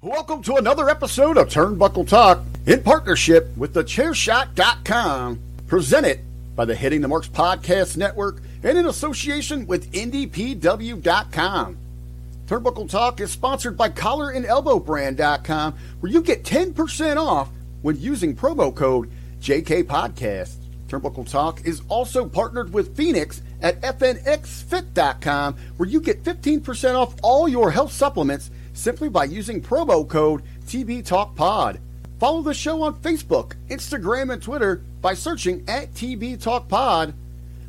Welcome to another episode of Turnbuckle Talk in partnership with TheChairShot.com, presented by the Hitting the Marks Podcast Network and in association with NDPW.com. Turnbuckle Talk is sponsored by CollarAndElbowBrand.com, where you get 10% off when using promo code JKPodcast. Turnbuckle Talk is also partnered with Phoenix at FNXFit.com, where you get 15% off all your health supplements simply by using promo code TBTalkPod. Follow the show on Facebook, Instagram, and Twitter by searching at TBTalkPod.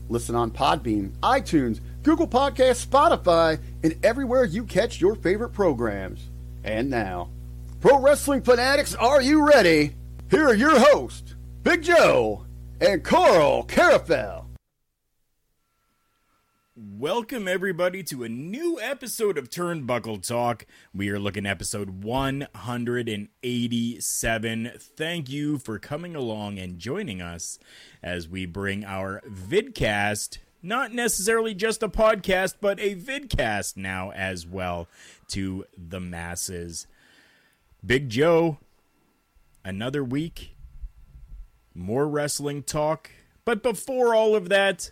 Listen on Podbean, iTunes, Google Podcasts, Spotify, and everywhere you catch your favorite programs. And now, pro wrestling fanatics, are you ready? Here are your hosts, Big Joe and Carl Carafell. Welcome, everybody, to a new episode of Turnbuckle Talk. We are looking at episode 187. Thank you for coming along and joining us as we bring our vidcast, not necessarily just a podcast, but a vidcast now as well, to the masses. Big Joe, another week, more wrestling talk. But before all of that,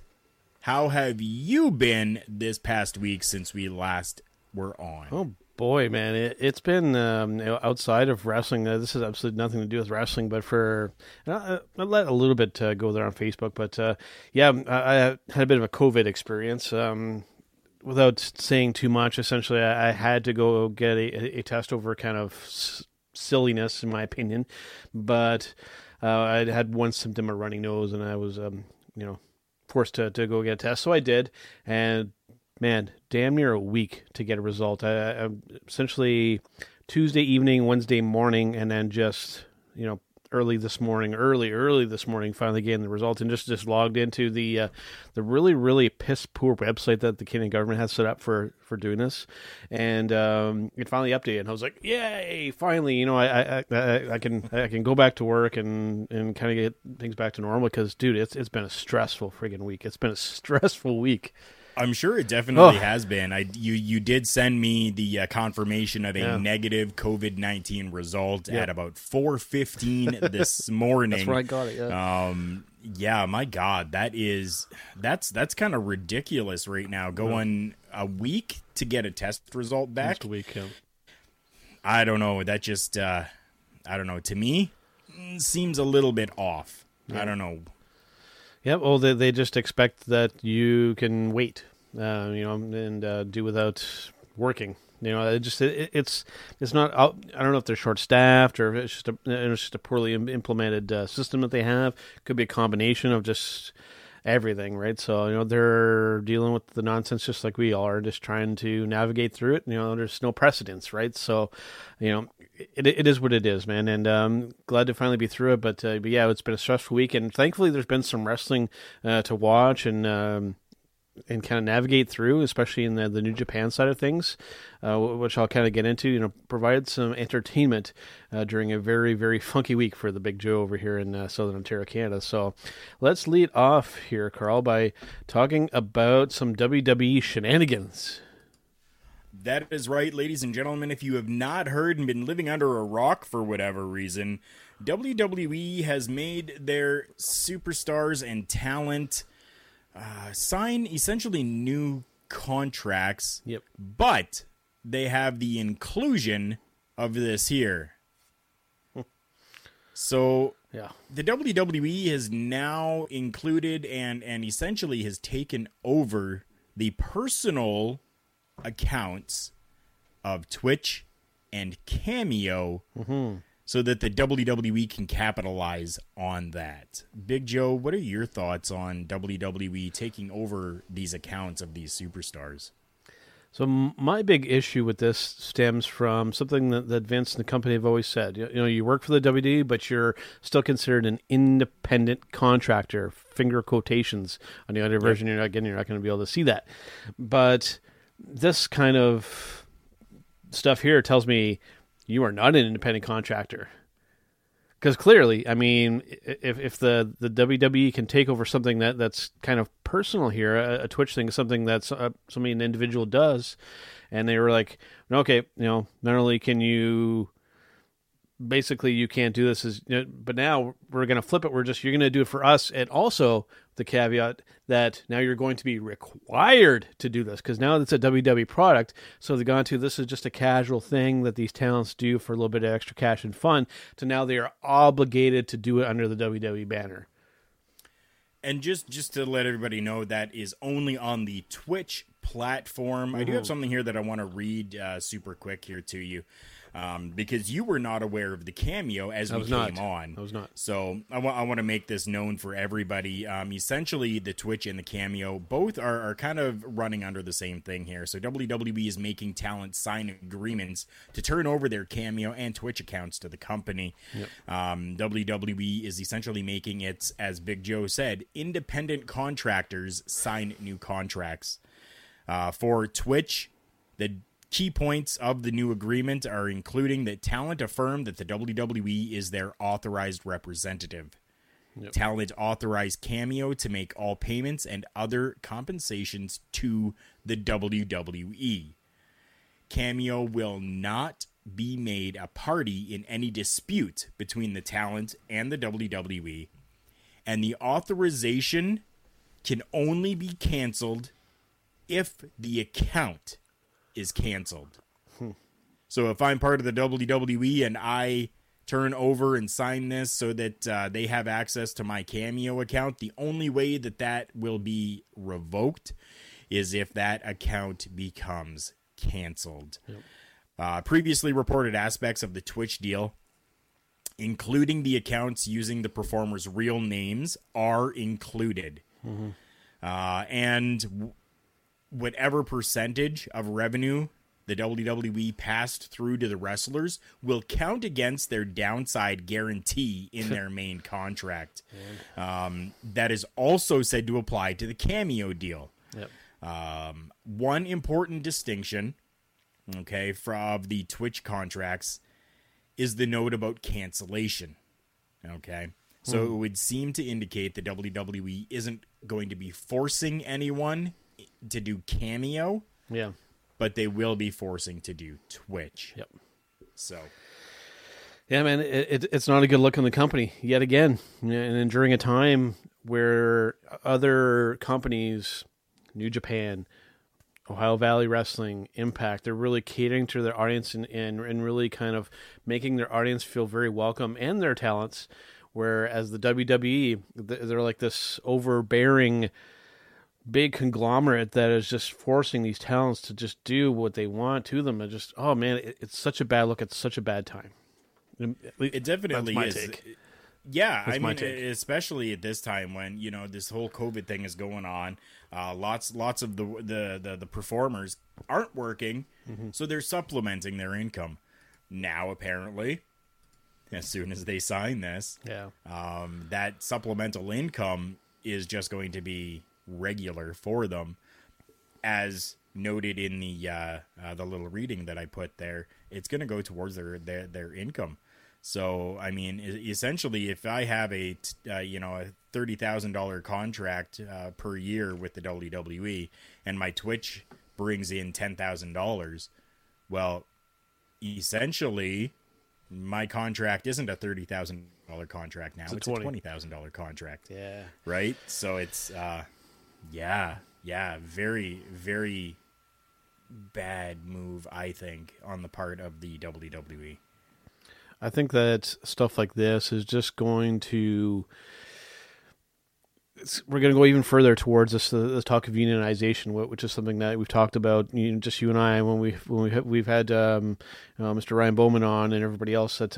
how have you been this past week since we last were on? Oh, boy, man. It's been outside of wrestling. This has absolutely nothing to do with wrestling, but for... I let a little bit go there on Facebook, but yeah, I had a bit of a COVID experience. Without saying too much, essentially, I had to go get a test over kind of silliness, in my opinion, but I had one symptom of runny nose, and I was, forced to go get a test. So I did, and man, damn near a week to get a result. I essentially Tuesday evening, Wednesday morning, and then just, early this morning, finally getting the results, and just logged into the really piss poor website that the Canadian government has set up for doing this, and it finally updated. And I was like, yay! Finally, you know, I can go back to work and kind of get things back to normal, because dude, it's been a stressful friggin' week. It's been a stressful week. I'm sure it definitely has been. You did send me the confirmation of a negative COVID-19 result at about 4:15 this morning. That's where I got it. Yeah. Yeah. My God, that's kind of ridiculous right now. Going a week to get a test result back. Next week. Yeah. I don't know. That just I don't know. To me, seems a little bit off. Yeah. I don't know. Yeah, well, they just expect that you can wait, you know, and do without working. You know, it just it's not. I don't know if they're short staffed or if it's just a poorly implemented system that they have. Could be a combination of just everything, right? So you know, they're dealing with the nonsense just like we are, just trying to navigate through it. You know, there's no precedence, right? So, you know. It is what it is, man, and glad to finally be through it. But yeah, it's been a stressful week, and thankfully there's been some wrestling to watch and kind of navigate through, especially in the New Japan side of things, which I'll kind of get into. You know, provided some entertainment during a very, very funky week for the Big Joe over here in Southern Ontario, Canada. So let's lead off here, Carl, by talking about some WWE shenanigans. That is right, ladies and gentlemen. If you have not heard and been living under a rock for whatever reason, WWE has made their superstars and talent sign essentially new contracts. Yep. But they have the inclusion of this here. So yeah. The WWE has now included and essentially has taken over the personal accounts of Twitch and Cameo so that the WWE can capitalize on that. Big Joe, what are your thoughts on WWE taking over these accounts of these superstars? So my big issue with this stems from something that Vince and the company have always said. You know, you work for the WWE, but you're still considered an independent contractor. Finger quotations on the audio version. You're not going to be able to see that. But this kind of stuff here tells me you are not an independent contractor. Because clearly, I mean, if the WWE can take over something that's kind of personal here, a Twitch thing is something that's somebody, an individual does, and they were like, okay, you know, not only can you... basically you can't do this as, you know, but now we're going to flip it. You're going to do it for us. And also the caveat that now you're going to be required to do this, because now it's a WWE product. So they've gone to, this is just a casual thing that these talents do for a little bit of extra cash and fun, to now they are obligated to do it under the WWE banner. And just to let everybody know, that is only on the Twitch platform. I do have something here that I want to read super quick here to you. Because you were not aware of the Cameo as we came on. I was not. So I want to make this known for everybody. Essentially, the Twitch and the Cameo both are kind of running under the same thing here. So WWE is making talent sign agreements to turn over their Cameo and Twitch accounts to the company. Yep. WWE is essentially making it, as Big Joe said, independent contractors sign new contracts. For Twitch, the key points of the new agreement are including that talent affirm that the WWE is their authorized representative. Yep. Talent authorized Cameo to make all payments and other compensations to the WWE. Cameo will not be made a party in any dispute between the talent and the WWE, and the authorization can only be canceled if the account is canceled. So if I'm part of the WWE and I turn over and sign this so that they have access to my Cameo account, the only way that will be revoked is if that account becomes canceled. Yep. Previously reported aspects of the Twitch deal, including the accounts using the performers' real names, are included. And whatever percentage of revenue the WWE passed through to the wrestlers will count against their downside guarantee in their main contract. That is also said to apply to the Cameo deal. Yep. One important distinction, okay, from the Twitch contracts is the note about cancellation. Okay. So it would seem to indicate that WWE isn't going to be forcing anyone to do Cameo. Yeah. But they will be forcing to do Twitch. Yep. So. Yeah, man, it's not a good look on the company yet again. And during a time where other companies, New Japan, Ohio Valley Wrestling, Impact, they're really catering to their audience and really kind of making their audience feel very welcome and their talents. Whereas the WWE, they're like this overbearing big conglomerate that is just forcing these talents to just do what they want to them. And just, oh man, it's such a bad look. It's such a bad time. It definitely is. Take. Yeah, I mean, especially at this time when, you know, this whole COVID thing is going on, lots of the performers aren't working, so they're supplementing their income. Now, apparently, as soon as they sign this, that supplemental income is just going to be regular for them, as noted in the little reading that I put there. It's going to go towards their income. So, I mean, essentially, if I have a $30,000 contract per year with the WWE and my Twitch brings in $10,000, well, essentially, my contract isn't a $30,000 contract now. It's a $20,000 contract. Yeah. Right? So it's, very, very bad move, I think, on the part of the WWE. I think that stuff like this is just going to... We're going to go even further towards this talk of unionization, which is something that we've talked about, just you and I, when we've had Mr. Ryan Bowman on and everybody else that's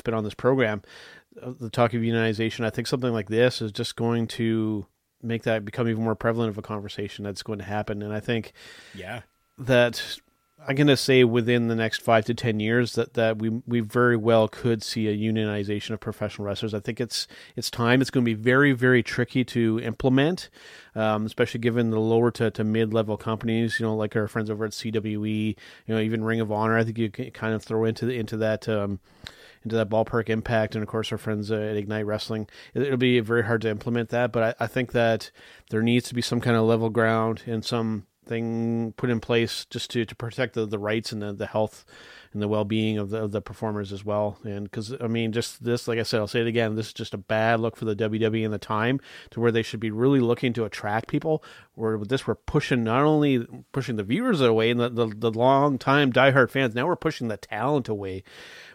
been on this program. The talk of unionization, I think something like this is just going to make that become even more prevalent of a conversation that's going to happen. And I think that... I'm going to say within the next 5 to 10 years that we very well could see a unionization of professional wrestlers. I think it's time. It's going to be very, very tricky to implement, especially given the lower to mid-level companies, like our friends over at CWE, even Ring of Honor. I think you can kind of throw into that ballpark Impact, and of course our friends at Ignite Wrestling. It'll be very hard to implement that, but I think that there needs to be some kind of level ground and some thing put in place just to protect the rights and the health and the well-being of the performers as well. And because, I mean, just this, like I said, I'll say it again, this is just a bad look for the WWE in the time to where they should be really looking to attract people, where with this we're not only pushing the viewers away and the long-time diehard fans, now we're pushing the talent away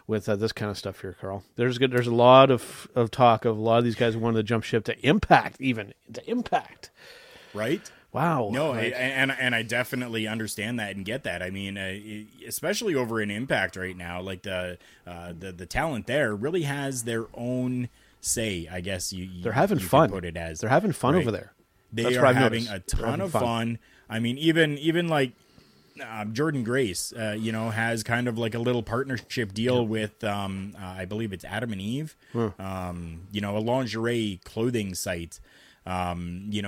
with this kind of stuff here, Carl. There's a lot of talk of a lot of these guys who wanted to jump ship to Impact, Right? Wow. No, right. And I definitely understand that and get that. I mean, especially over in Impact right now, like the talent there really has their own say, I guess they're having fun. Put it as. They're having fun over there. They are having a ton of fun. I mean, even like Jordan Grace, has kind of like a little partnership deal with, I believe it's Adam and Eve, a lingerie clothing site.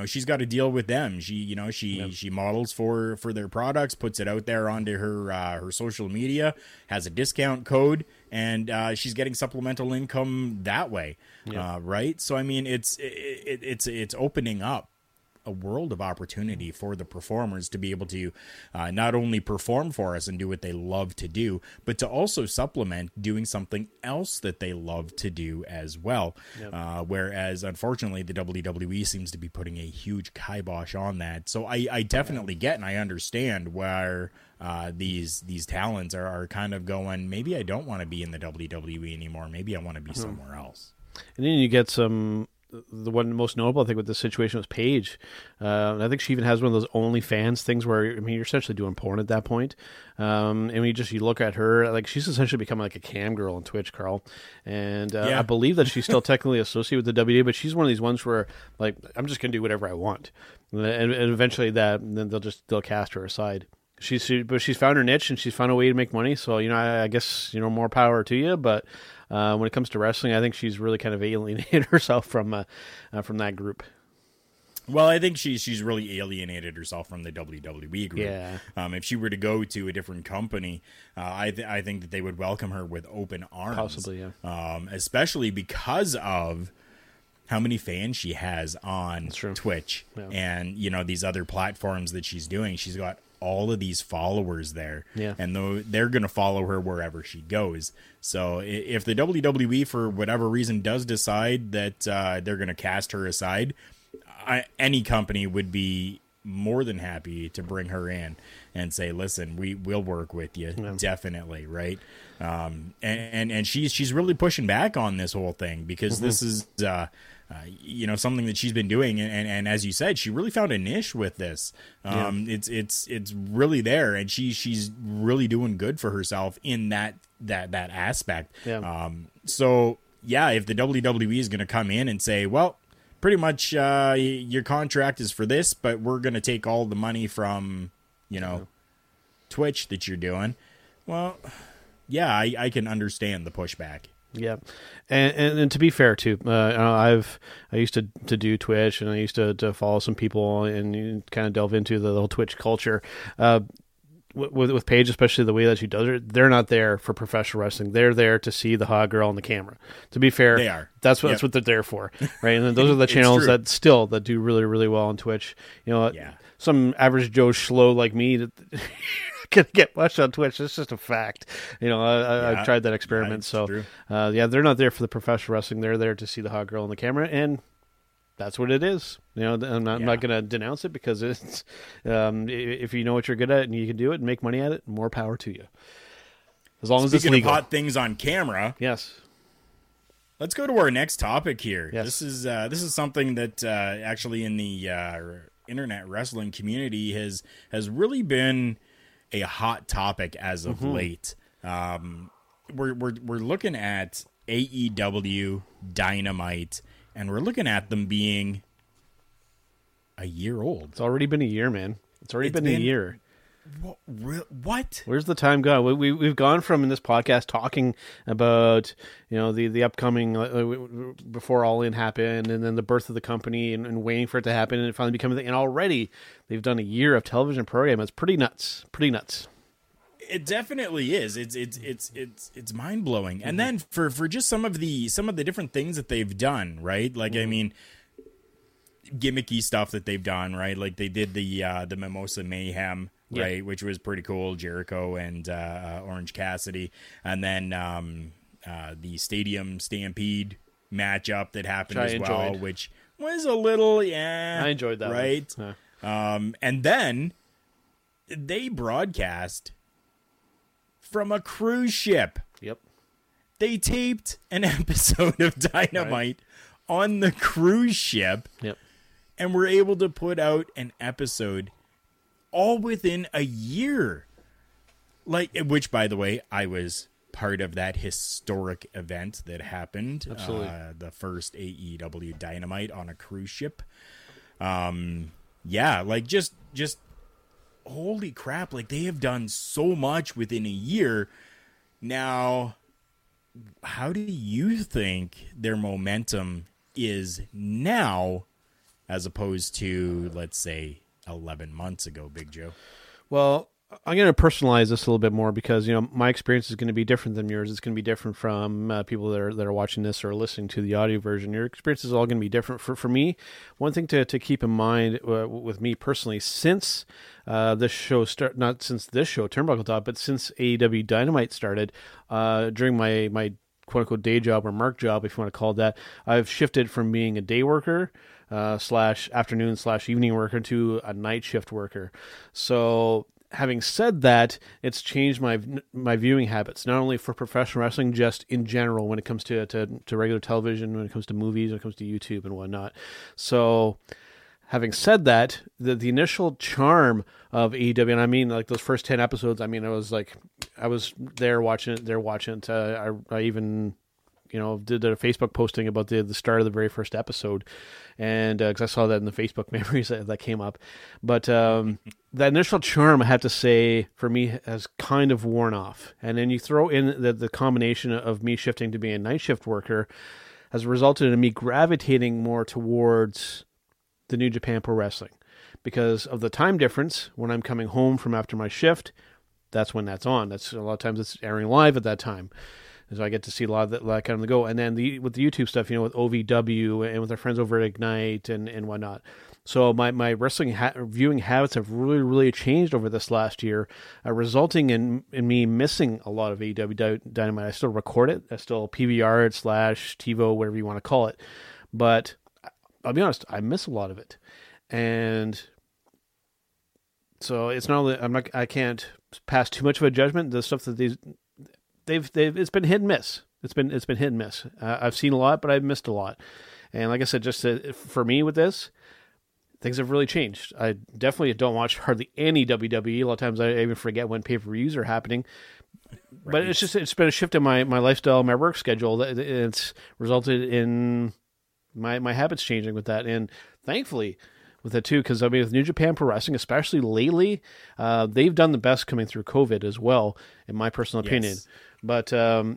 She's got to deal with them. She models for their products, puts it out there onto her social media, has a discount code, and she's getting supplemental income that way. Right. So I mean, it's opening up a world of opportunity for the performers to be able to not only perform for us and do what they love to do, but to also supplement doing something else that they love to do as well. Yep. Whereas, unfortunately, the WWE seems to be putting a huge kibosh on that. So I definitely get and I understand where these talents are kind of going, maybe I don't want to be in the WWE anymore. Maybe I want to be somewhere else. And then you get some... The one most notable, I think, with this situation was Paige. And I think she even has one of those OnlyFans things where, I mean, you're essentially doing porn at that point. And when you look at her, like, she's essentially become like a cam girl on Twitch, Carl. And I believe that she's still technically associated with the WWE, but she's one of these ones where, like, I'm just going to do whatever I want. And eventually then they'll cast her aside. But she's found her niche and she's found a way to make money. So, you know, I guess, you know, more power to you. But when it comes to wrestling, I think she's really kind of alienated herself from that group. Well, I think she's really alienated herself from the WWE group. Yeah. If she were to go to a different company, I think that they would welcome her with open arms. Possibly, yeah. Especially because of how many fans she has on Twitch and, you know, these other platforms that she's doing. She's got all of these followers there, and they're going to follow her wherever she goes. So if the WWE, for whatever reason, does decide that they're going to cast her aside, any company would be more than happy to bring her in and say, listen, we will work with you. Yeah. Definitely. Right. And she's really pushing back on this whole thing because this is, you know, something that she's been doing. And as you said, she really found a niche with this. It's really there. And she's really doing good for herself in that aspect. Yeah. So if the WWE is going to come in and say, well, pretty much your contract is for this, but we're going to take all the money from, you know, Twitch that you're doing. Well, yeah, I can understand the pushback. Yeah. And to be fair, too, I used to do Twitch, and I used to follow some people and kind of delve into the whole Twitch culture. With Paige, especially the way that she does it, they're not there for professional wrestling. They're there to see the hot girl on the camera. To be fair, they are. That's what they're there for, right? And those are the channels that do really, really well on Twitch. You know, some average Joe Schlo like me that can get watched on Twitch. That's just a fact. You know, I've tried that experiment. They're not there for the professional wrestling. They're there to see the hot girl on the camera, and that's what it is. You know, I'm not going to denounce it because it's, if you know what you're good at and you can do it and make money at it, more power to you. As long as it's legal. Speaking of hot things on camera. Yes. Let's go to our next topic here. Yes. This is something that actually in the internet wrestling community has really been a hot topic as of late. We're looking at AEW Dynamite. And we're looking at them being a year old. It's already been a year, man. It's been a year. What? Where's the time gone? We've gone from in this podcast talking about, you know, the upcoming before All In happened, and then the birth of the company, and waiting for it to happen, and it finally becoming. And already they've done a year of television program. It's pretty nuts. It definitely is. It's mind blowing. And then for just some of the different things that they've done, right? Like I mean, gimmicky stuff that they've done, right? Like they did the Mimosa Mayhem, right, which was pretty cool. Jericho and Orange Cassidy, and then the Stadium Stampede matchup that happened as well, which was a little I enjoyed that, right? One. Yeah. And then they broadcast from a cruise ship. Yep. They taped an episode of Dynamite on the cruise ship. Yep. And were able to put out an episode all within a year. Which, by the way, I was part of that historic event that happened. Absolutely. The first AEW Dynamite on a cruise ship. Just holy crap, like they have done so much within a year. Now, how do you think their momentum is now as opposed to, let's say, 11 months ago, Big Joe? Well, I'm going to personalize this a little bit more because, you know, my experience is going to be different than yours. It's going to be different from people that are watching this or listening to the audio version. Your experience is all going to be different. For me, one thing to keep in mind with me personally, since this show started, not since this show, Turnbuckle Talk, but since AEW Dynamite started, during my quote-unquote day job or mark job, if you want to call it that, I've shifted from being a day worker / afternoon / evening worker to a night shift worker. So having said that, it's changed my viewing habits, not only for professional wrestling, just in general when it comes to regular television, when it comes to movies, when it comes to YouTube and whatnot. So having said that, the initial charm of AEW, and I mean like those first 10 episodes, I mean, I was there watching it. I even you know, did a Facebook posting about the start of the very first episode, and because I saw that in the Facebook memories that came up. But that initial charm, I have to say, for me has kind of worn off. And then you throw in the combination of me shifting to being a night shift worker has resulted in me gravitating more towards the New Japan Pro Wrestling because of the time difference. When I'm coming home from after my shift, that's when that's on. That's a lot of times it's airing live at that time. And so I get to see a lot of that kind of go. And then with the YouTube stuff, you know, with OVW and with our friends over at Ignite and whatnot. So my wrestling viewing habits have really, really changed over this last year, resulting in me missing a lot of AEW Dynamite. I still record it. I still PVR it / TiVo, whatever you want to call it. But I'll be honest, I miss a lot of it. And so it's not only, I can't pass too much of a judgment. The stuff that it's been hit and miss. It's been hit and miss. I've seen a lot, but I've missed a lot. And like I said, just for me with this, things have really changed. I definitely don't watch hardly any WWE. A lot of times I even forget when pay-per-views are happening. Right. But it's been a shift in my lifestyle, my work schedule. It's resulted in my habits changing with that. And thankfully with it too, because I mean, with New Japan Pro Wrestling, especially lately, they've done the best coming through COVID as well, in my personal opinion. Yes. But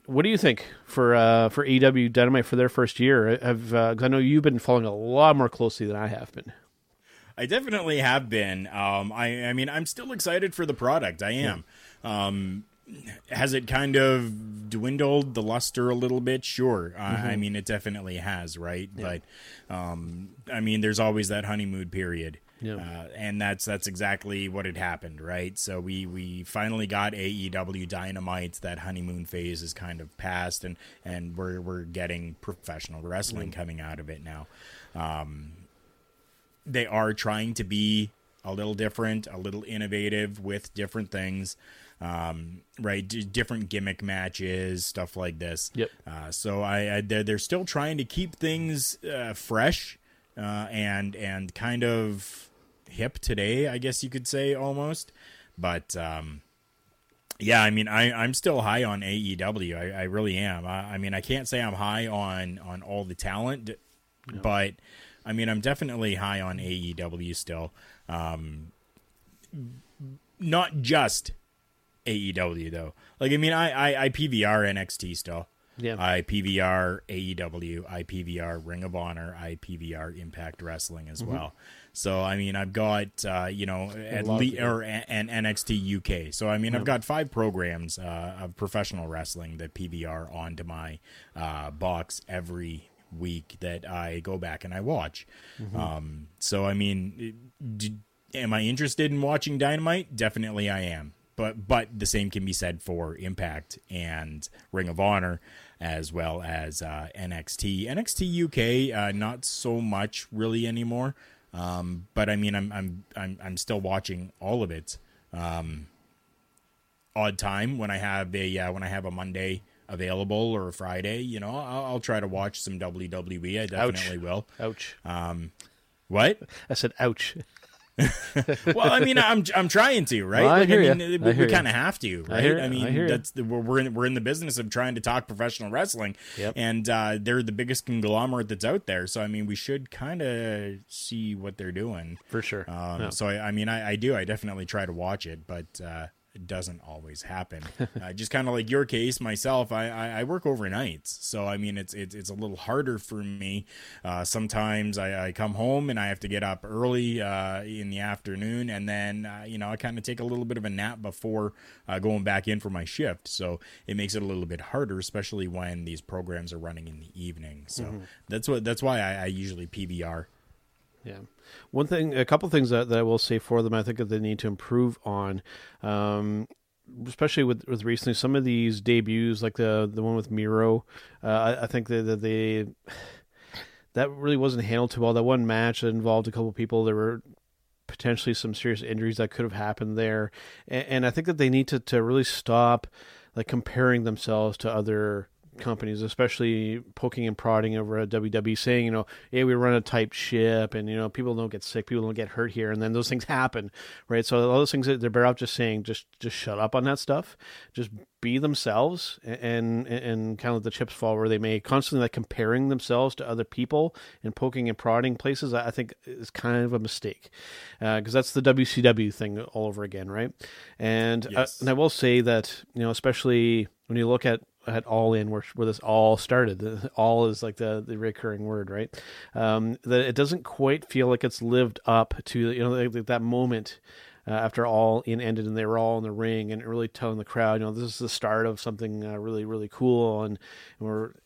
what do you think for AEW Dynamite for their first year? I know you've been following a lot more closely than I have been. I definitely have been. I mean, I'm still excited for the product. I am. Yeah. Has it kind of dwindled the luster a little bit? Sure. Mm-hmm. I mean, it definitely has, right? Yeah. But, I mean, there's always that honeymoon period. Yeah. And that's exactly what had happened, right? So we finally got AEW Dynamite. That honeymoon phase is kind of past, and we're getting professional wrestling coming out of it now. They are trying to be a little different, a little innovative with different things, right? Different gimmick matches, stuff like this. Yep. So they're still trying to keep things fresh and kind of hip today, I guess you could say, almost. But yeah, I mean, I'm still high on AEW. I really am. I mean, I can't say I'm high on all the talent, no. But I mean, I'm definitely high on AEW still. Not just AEW, though. Like, I mean, I PVR NXT still. Yeah. I PVR AEW. I PVR Ring of Honor. I PVR Impact Wrestling as well. So, I mean, I've got, you know, and NXT UK. So, I mean, I've got 5 programs of professional wrestling that PVR onto my box every week that I go back and I watch. So I mean, am I interested in watching Dynamite? Definitely I am, but the same can be said for Impact and Ring of Honor, as well as NXT UK, not so much really anymore, but I mean, I'm still watching all of it. Odd time when I have a Monday available or a Friday, you know, I'll try to watch some WWE. I definitely will. Ouch. What? I said ouch. Well, I mean, I'm trying to, right? Well, we kind of have to, right? We're in the business of trying to talk professional wrestling, and they're the biggest conglomerate that's out there. So I mean, we should kind of see what they're doing for sure. So I mean, I definitely try to watch it, but it doesn't always happen. Just kind of like your case, myself, I work overnights. So, I mean, it's a little harder for me. Sometimes I come home and I have to get up early in the afternoon. And then, you know, I kind of take a little bit of a nap before going back in for my shift. So it makes it a little bit harder, especially when these programs are running in the evening. So that's why I usually PVR. Yeah. A couple things that I will say for them, I think that they need to improve on, especially with recently some of these debuts, like the one with Miro. I think that really wasn't handled too well. That one match that involved a couple of people, there were potentially some serious injuries that could have happened there. And I think that they need to really stop like comparing themselves to other companies, especially poking and prodding over at WWE, saying, you know, hey, we run a tight ship and, you know, people don't get sick, people don't get hurt here. And then those things happen, right? So all those things that they're better off just saying, just shut up on that stuff. Just be themselves and kind of let the chips fall where they may. Constantly like comparing themselves to other people and poking and prodding places, I think is kind of a mistake, because that's the WCW thing all over again, right? And yes. And I will say that, you know, especially when you look at All In, where this all started, all is like the recurring word, right? That it doesn't quite feel like it's lived up to, you know, like that moment. After All In ended and they were all in the ring and really telling the crowd, you know, this is the start of something really, really cool. And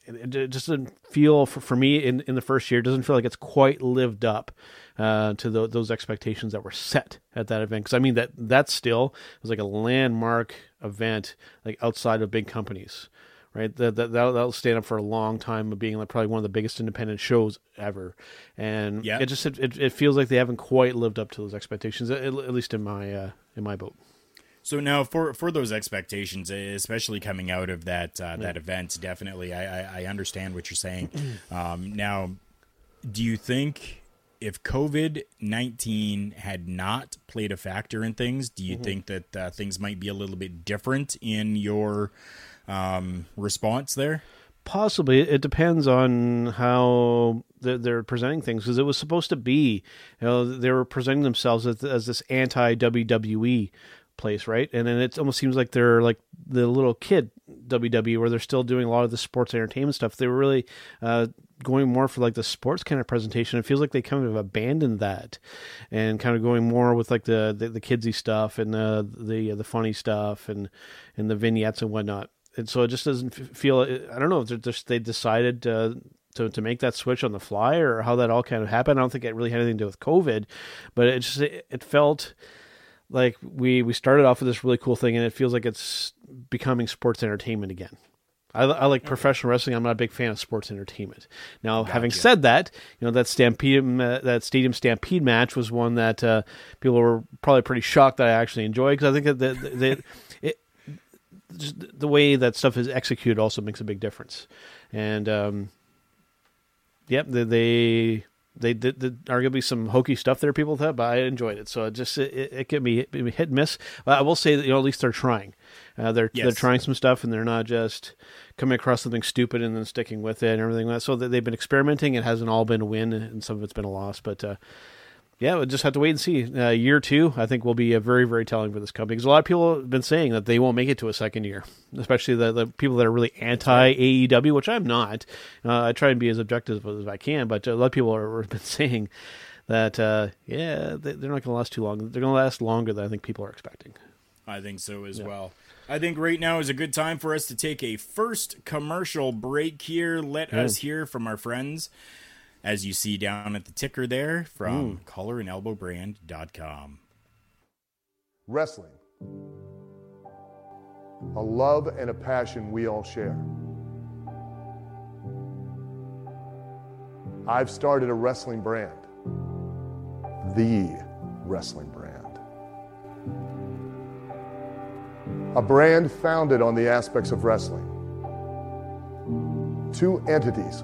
it just didn't feel, for me, in the first year, it doesn't feel like it's quite lived up to those expectations that were set at that event. Because, I mean, that still was like a landmark event, like outside of big companies, right? That'll stand up for a long time of being like probably one of the biggest independent shows ever. And yeah. it feels like they haven't quite lived up to those expectations, at least in my boat. So now for those expectations, especially coming out of that event, definitely, I understand what you're saying. Now, do you think if COVID-19 had not played a factor in things, do you think that things might be a little bit different in your response there? Possibly. It depends on how they're presenting things, because it was supposed to be, you know, they were presenting themselves as this anti-WWE place, right? And then it almost seems like they're like the little kid WWE, where they're still doing a lot of the sports entertainment stuff. They were really going more for like the sports kind of presentation. It feels like they kind of abandoned that and kind of going more with like the kidsy stuff and the funny stuff and the vignettes and whatnot. And so it just doesn't feel, I don't know if they decided to make that switch on the fly or how that all kind of happened. I don't think it really had anything to do with COVID, but it just, it felt like we started off with this really cool thing and it feels like it's becoming sports entertainment again. I like professional wrestling. I'm not a big fan of sports entertainment. Now, having said that, you know, that Stadium Stampede match was one that people were probably pretty shocked that I actually enjoyed, because I think that the way that stuff is executed also makes a big difference. And, they did arguably some hokey stuff there, people thought, but I enjoyed it. So it can be hit and miss. I will say that, you know, at least they're trying. They're trying some stuff, and they're not just coming across something stupid and then sticking with it and everything like that. So they've been experimenting. It hasn't all been a win, and some of it's been a loss. But, yeah, we'll just have to wait and see. Year two, I think, will be very, very telling for this company, because a lot of people have been saying that they won't make it to a second year, especially the people that are really anti-AEW, which I'm not. I try and be as objective as I can, but a lot of people have been saying that, they're not going to last too long. They're going to last longer than I think people are expecting. I think so as well. I think right now is a good time for us to take a first commercial break here. Let us hear from our friends, as you see down at the ticker there, from CollarAndElbowBrand.com. Wrestling. A love and a passion we all share. I've started a wrestling brand. The wrestling brand. A brand founded on the aspects of wrestling. Two entities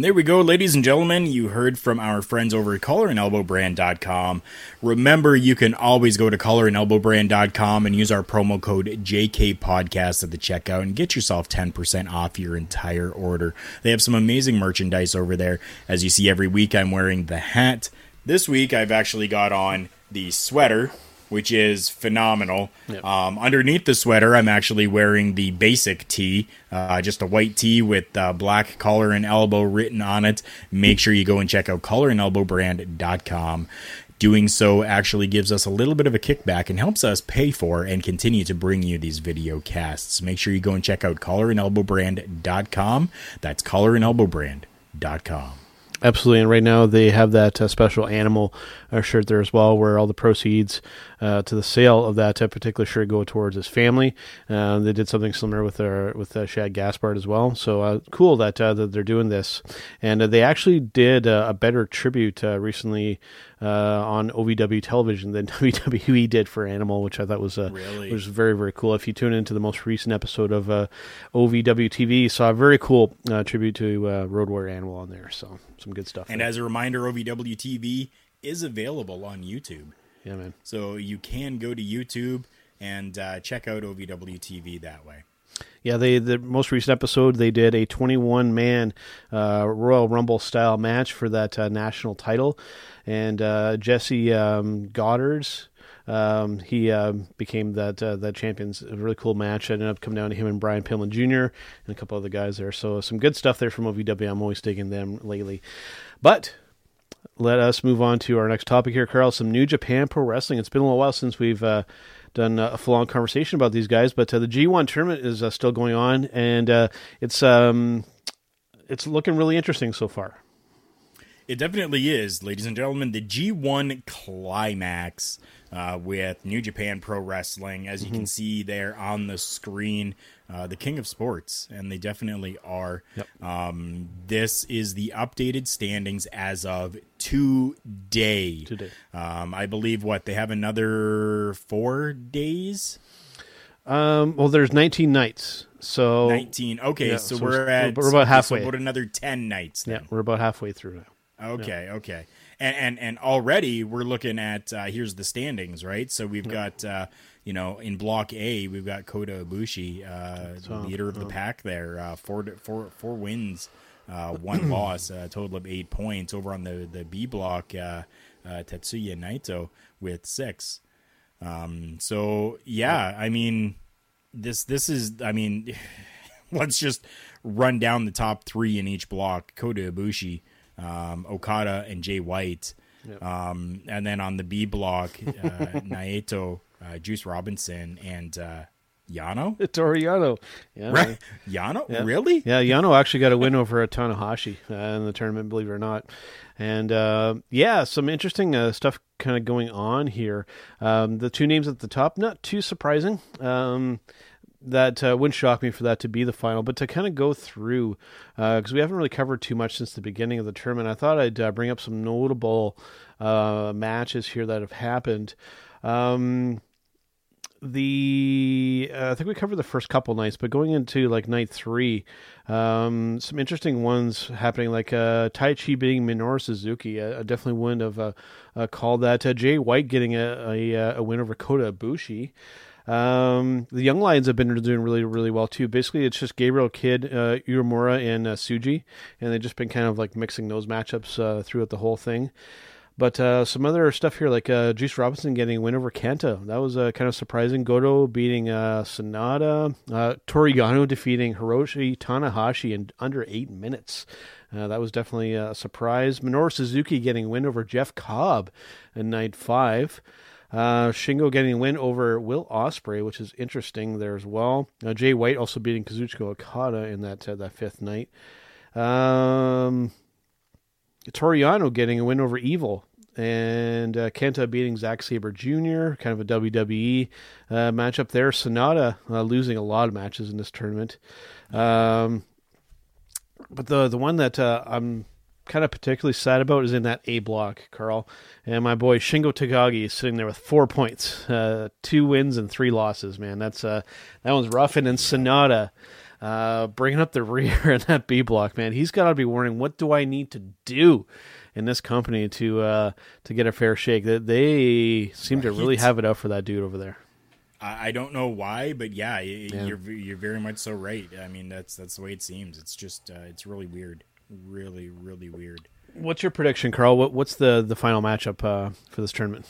There we go, ladies and gentlemen. You heard from our friends over at CollarAndElbowBrand.com. Remember, you can always go to CollarAndElbowBrand.com and use our promo code JKPodcast at the checkout and get yourself 10% off your entire order. They have some amazing merchandise over there. As you see, every week I'm wearing the hat. This week I've actually got on the sweater, which is phenomenal. Yep. Underneath the sweater, I'm actually wearing the basic tee. Just a white tee with black collar and elbow written on it. Make sure you go and check out collarandelbowbrand.com. Doing so actually gives us a little bit of a kickback and helps us pay for and continue to bring you these video casts. Make sure you go and check out collarandelbowbrand.com. That's collarandelbowbrand.com. Absolutely, and right now they have that special animal shirt there as well, where all the proceeds to the sale of that particular shirt go towards his family. They did something similar with Shad Gaspard as well, so cool that they're doing this. And they actually did a better tribute recently on OVW television than WWE did for Animal, which I thought was very, very cool. If you tune into the most recent episode of OVW TV, saw a very cool tribute to Road Warrior Animal on there, so some good stuff. And there, as a reminder, OVW TV is available on YouTube. Yeah, man. So you can go to YouTube and check out OVW TV that way. Yeah, the most recent episode, they did a 21-man Royal Rumble-style match for that national title. And Jesse Goddard's, he became that champions. A really cool match. I ended up coming down to him and Brian Pillman Jr. and a couple other guys there. So some good stuff there from OVW. I'm always digging them lately. But let us move on to our next topic here, Carl. Some New Japan Pro Wrestling. It's been a little while since we've done a full-on conversation about these guys, but the G1 tournament is still going on, and it's looking really interesting so far. It definitely is, ladies and gentlemen. The G1 Climax with New Japan Pro Wrestling, as you can see there on the screen, the king of sports, and they definitely are. Yep. This is the updated standings as of today. I believe, they have another 4 days? Well, there's 19 nights. So 19. Okay, yeah, so we're about halfway. So about another 10 nights then. Yeah, we're about halfway through now. Okay, yeah. Okay. And already we're looking at, here's the standings, right? So we've got, in Block A, we've got Kota Ibushi, leader of the pack there, four wins, one loss, a total of 8 points. Over on the B Block, Tetsuya Naito with 6. So, yeah, I mean, this is, I mean, let's just run down the top 3 in each block. Kota Ibushi, Okada and Jay White. Yep. And then on the B block, Naito, Juice Robinson, and Yano? Toru Yano. Yeah. Right? Yano? Yeah. Really? Yeah, Yano actually got a win over Tanahashi in the tournament, believe it or not. And, some interesting stuff kind of going on here. The 2 names at the top, not too surprising. That wouldn't shock me for that to be the final, but to kind of go through, because we haven't really covered too much since the beginning of the tournament, I thought I'd bring up some notable matches here that have happened. I think we covered the first couple nights, but going into like night 3, some interesting ones happening, like Tai Chi beating Minoru Suzuki. I definitely wouldn't have called that. Jay White getting a win over Kota Ibushi. The Young Lions have been doing really, really well too. Basically, it's just Gabriel Kidd, Uemura, and Tsuji, and they've just been kind of like mixing those matchups throughout the whole thing. But some other stuff here, like Juice Robinson getting a win over Kenta. That was kind of surprising. Goto beating Sonata. Toru Yano defeating Hiroshi Tanahashi in under 8 minutes. That was definitely a surprise. Minoru Suzuki getting a win over Jeff Cobb in night 5. Shingo getting a win over Will Ospreay, which is interesting there as well. Jay White also beating Kazuchika Okada in that 5th night. Toru Yano getting a win over Evil, and Kenta beating Zack Sabre Jr., kind of a WWE matchup there. Sonata losing a lot of matches in this tournament. But the one that I'm kind of particularly sad about is in that A block, Carl, and my boy Shingo Takagi is sitting there with 4 points, 2 wins and 3 losses, man. That's that one's rough. And then Sonata bringing up the rear in that B block, man. He's got to be wondering, what do I need to do in this company to get a fair shake? They seem to really have it up for that dude over there. I don't know why, but yeah, you're very much so right. I mean, that's the way it seems. It's just it's really weird, really, really weird. What's your prediction, Carl? What's the final matchup for this tournament?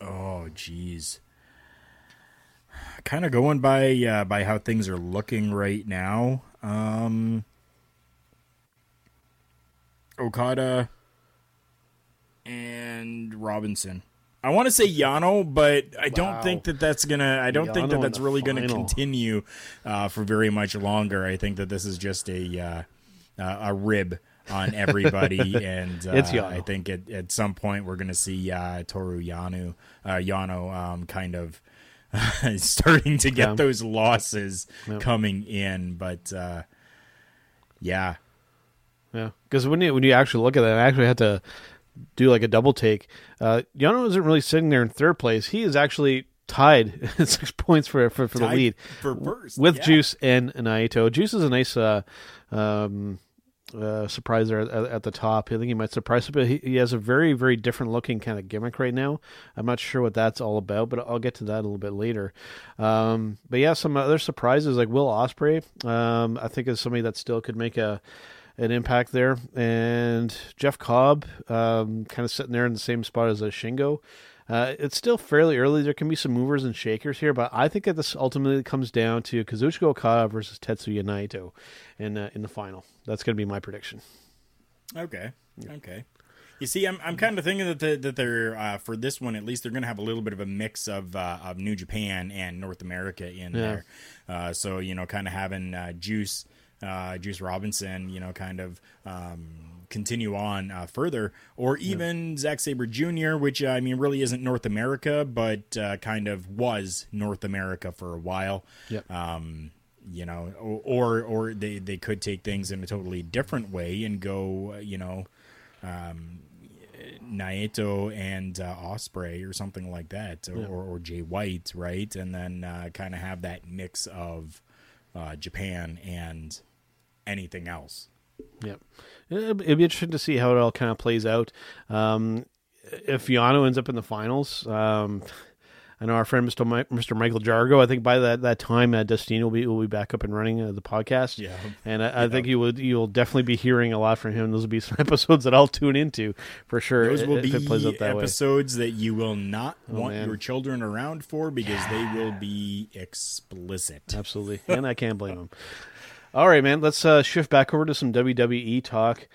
Oh, geez. Kind of going by how things are looking right now. Okada and Robinson. I want to say Yano, but I don't think that that's gonna. I don't think that that's really gonna continue for very much longer. I think that this is just a rib on everybody, and it's Yano. I think at some point we're gonna see Toru Yano, kind of starting to get those losses coming in, but yeah, because when you actually look at that, I actually had to do like a double take. Yano isn't really sitting there in third place. He is actually tied 6 points for the lead for first, with Juice and Naito. Juice is a nice surprise there at the top. I think he might surprise, but he has a very, very different looking kind of gimmick right now. I'm not sure what that's all about, but I'll get to that a little bit later. But yeah, some other surprises like Will Ospreay, I think is somebody that still could make an impact there, and Jeff Cobb kind of sitting there in the same spot as a Shingo. It's still fairly early. There can be some movers and shakers here, but I think that this ultimately comes down to Kazuchika Okada versus Tetsuya Naito in the final. That's going to be my prediction. Okay. Yeah. Okay. You see, I'm kind of thinking that they're for this one at least they're going to have a little bit of a mix of New Japan and North America in there. So kind of having Juice Robinson, kind of continue on further, or even Zack Sabre Jr., which I mean really isn't North America, but kind of was North America for a while. Yep. Or they could take things in a totally different way and go, Naito and Ospreay or something like that, or Jay White, right? And then kind of have that mix of Japan and anything else. Yep. It'd be interesting to see how it all kind of plays out. If Yano ends up in the finals, I know our friend Mr. Michael Jargo, I think by that time Destino will be back up and running the podcast. Yeah. And I think you'll definitely be hearing a lot from him. Those will be some episodes that I'll tune into for sure. Those will be episodes that you will not want your children around for, because they will be explicit. Absolutely. And I can't blame them. All right, man, let's shift back over to some WWE talk.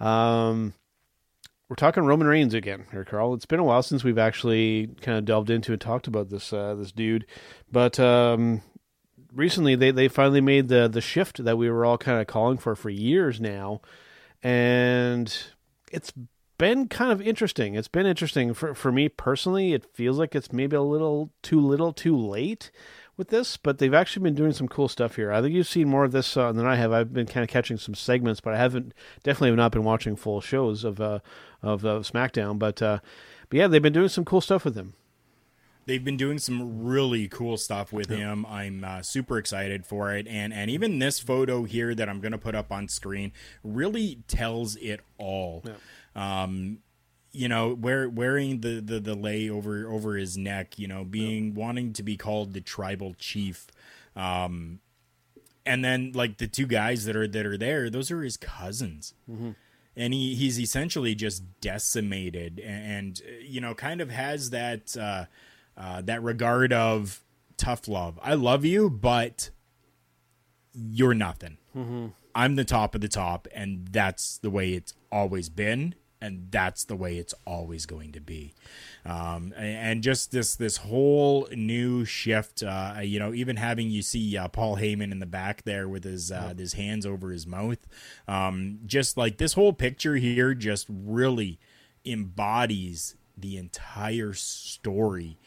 We're talking Roman Reigns again here, Carl. It's been a while since we've actually kind of delved into and talked about this dude. But recently they finally made the shift that we were all kind of calling for years now. And it's been kind of interesting. It's been interesting for me personally. It feels like it's maybe a little too late with this, but they've actually been doing some cool stuff here. I think you've seen more of this than I have. I've been kind of catching some segments, but I have not been watching full shows of SmackDown. But yeah, they've been doing some cool stuff with him. They've been doing some really cool stuff with him. I'm super excited for it, and even this photo here that I'm going to put up on screen really tells it all. Yeah. Wearing the lei over his neck, wanting to be called the tribal chief. And then like the two guys that are there, those are his cousins. Mm-hmm. And he's essentially just decimated and kind of has that, that regard of tough love. I love you, but you're nothing. Mm-hmm. I'm the top of the top. And that's the way it's always been. And that's the way it's always going to be. And just this whole new shift, even having you see Paul Heyman in the back there with his hands over his mouth. Just like this whole picture here just really embodies the entire story.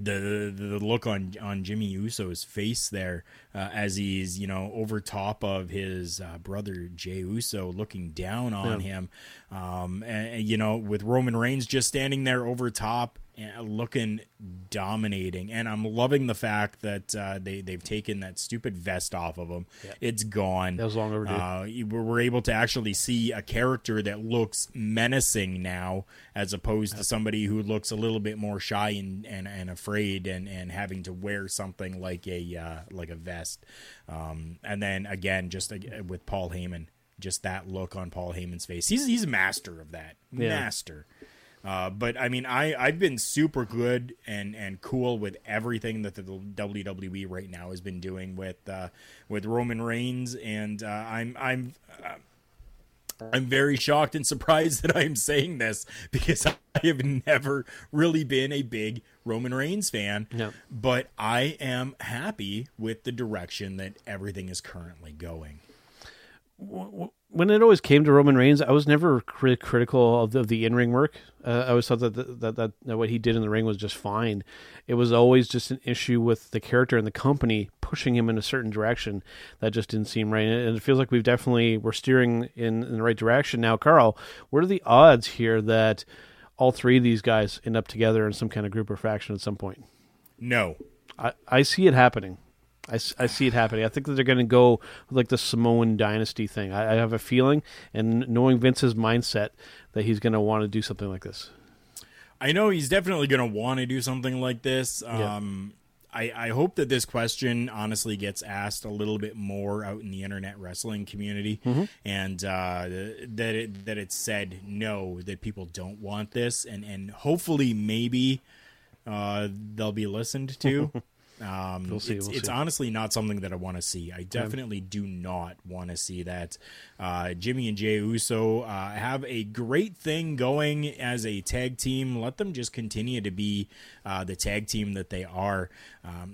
The look on Jimmy Uso's face there as he's over top of his brother Jey Uso, looking down on him, And you know, with Roman Reigns just standing there over top, looking dominating. And I'm loving the fact that they've taken that stupid vest off of him. Yeah. It's gone. That was long overdue. We're able to actually see a character that looks menacing now, as opposed to somebody who looks a little bit more shy and afraid and having to wear something like a vest. And then again, just with Paul Heyman, just that look on Paul Heyman's face. He's a master of that. Yeah. Master. But I mean, I've been super good and cool with everything that the WWE right now has been doing with Roman Reigns, and I'm very shocked and surprised that I'm saying this, because I have never really been a big Roman Reigns fan. No. But I am happy with the direction that everything is currently going. When it always came to Roman Reigns, I was never critical of the in-ring work. I always thought that what he did in the ring was just fine. It was always just an issue with the character and the company pushing him in a certain direction that just didn't seem right. And it feels like we're steering in the right direction now. Carl, what are the odds here that all three of these guys end up together in some kind of group or faction at some point? No. I see it happening. I see it happening. I think that they're going to go like the Samoan dynasty thing. I have a feeling, and knowing Vince's mindset, that he's going to want to do something like this. I know he's definitely going to want to do something like this. Yeah. I hope that this question honestly gets asked a little bit more out in the internet wrestling community, mm-hmm. and that it's said no, that people don't want this, and hopefully maybe they'll be listened to. We'll see. It's honestly not something that I want to see. I definitely do not want to see that. Jimmy and Jey Uso have a great thing going as a tag team. Let them just continue to be the tag team that they are.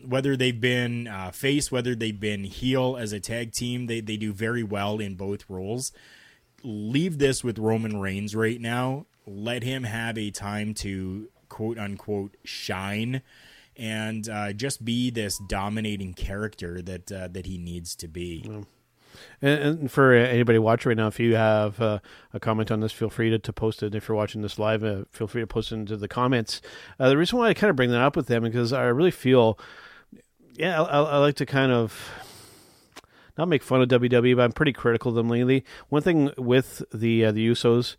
Whether they've been face, whether they've been heel as a tag team, they do very well in both roles. Leave this with Roman Reigns right now. Let him have a time to quote unquote shine, and just be this dominating character that he needs to be. Yeah. And for anybody watching right now, if you have a comment on this, feel free to post it. If you're watching this live, feel free to post it into the comments. The reason why I kind of bring that up with them, because I really feel, I like to kind of not make fun of WWE, but I'm pretty critical of them lately. One thing with the Usos,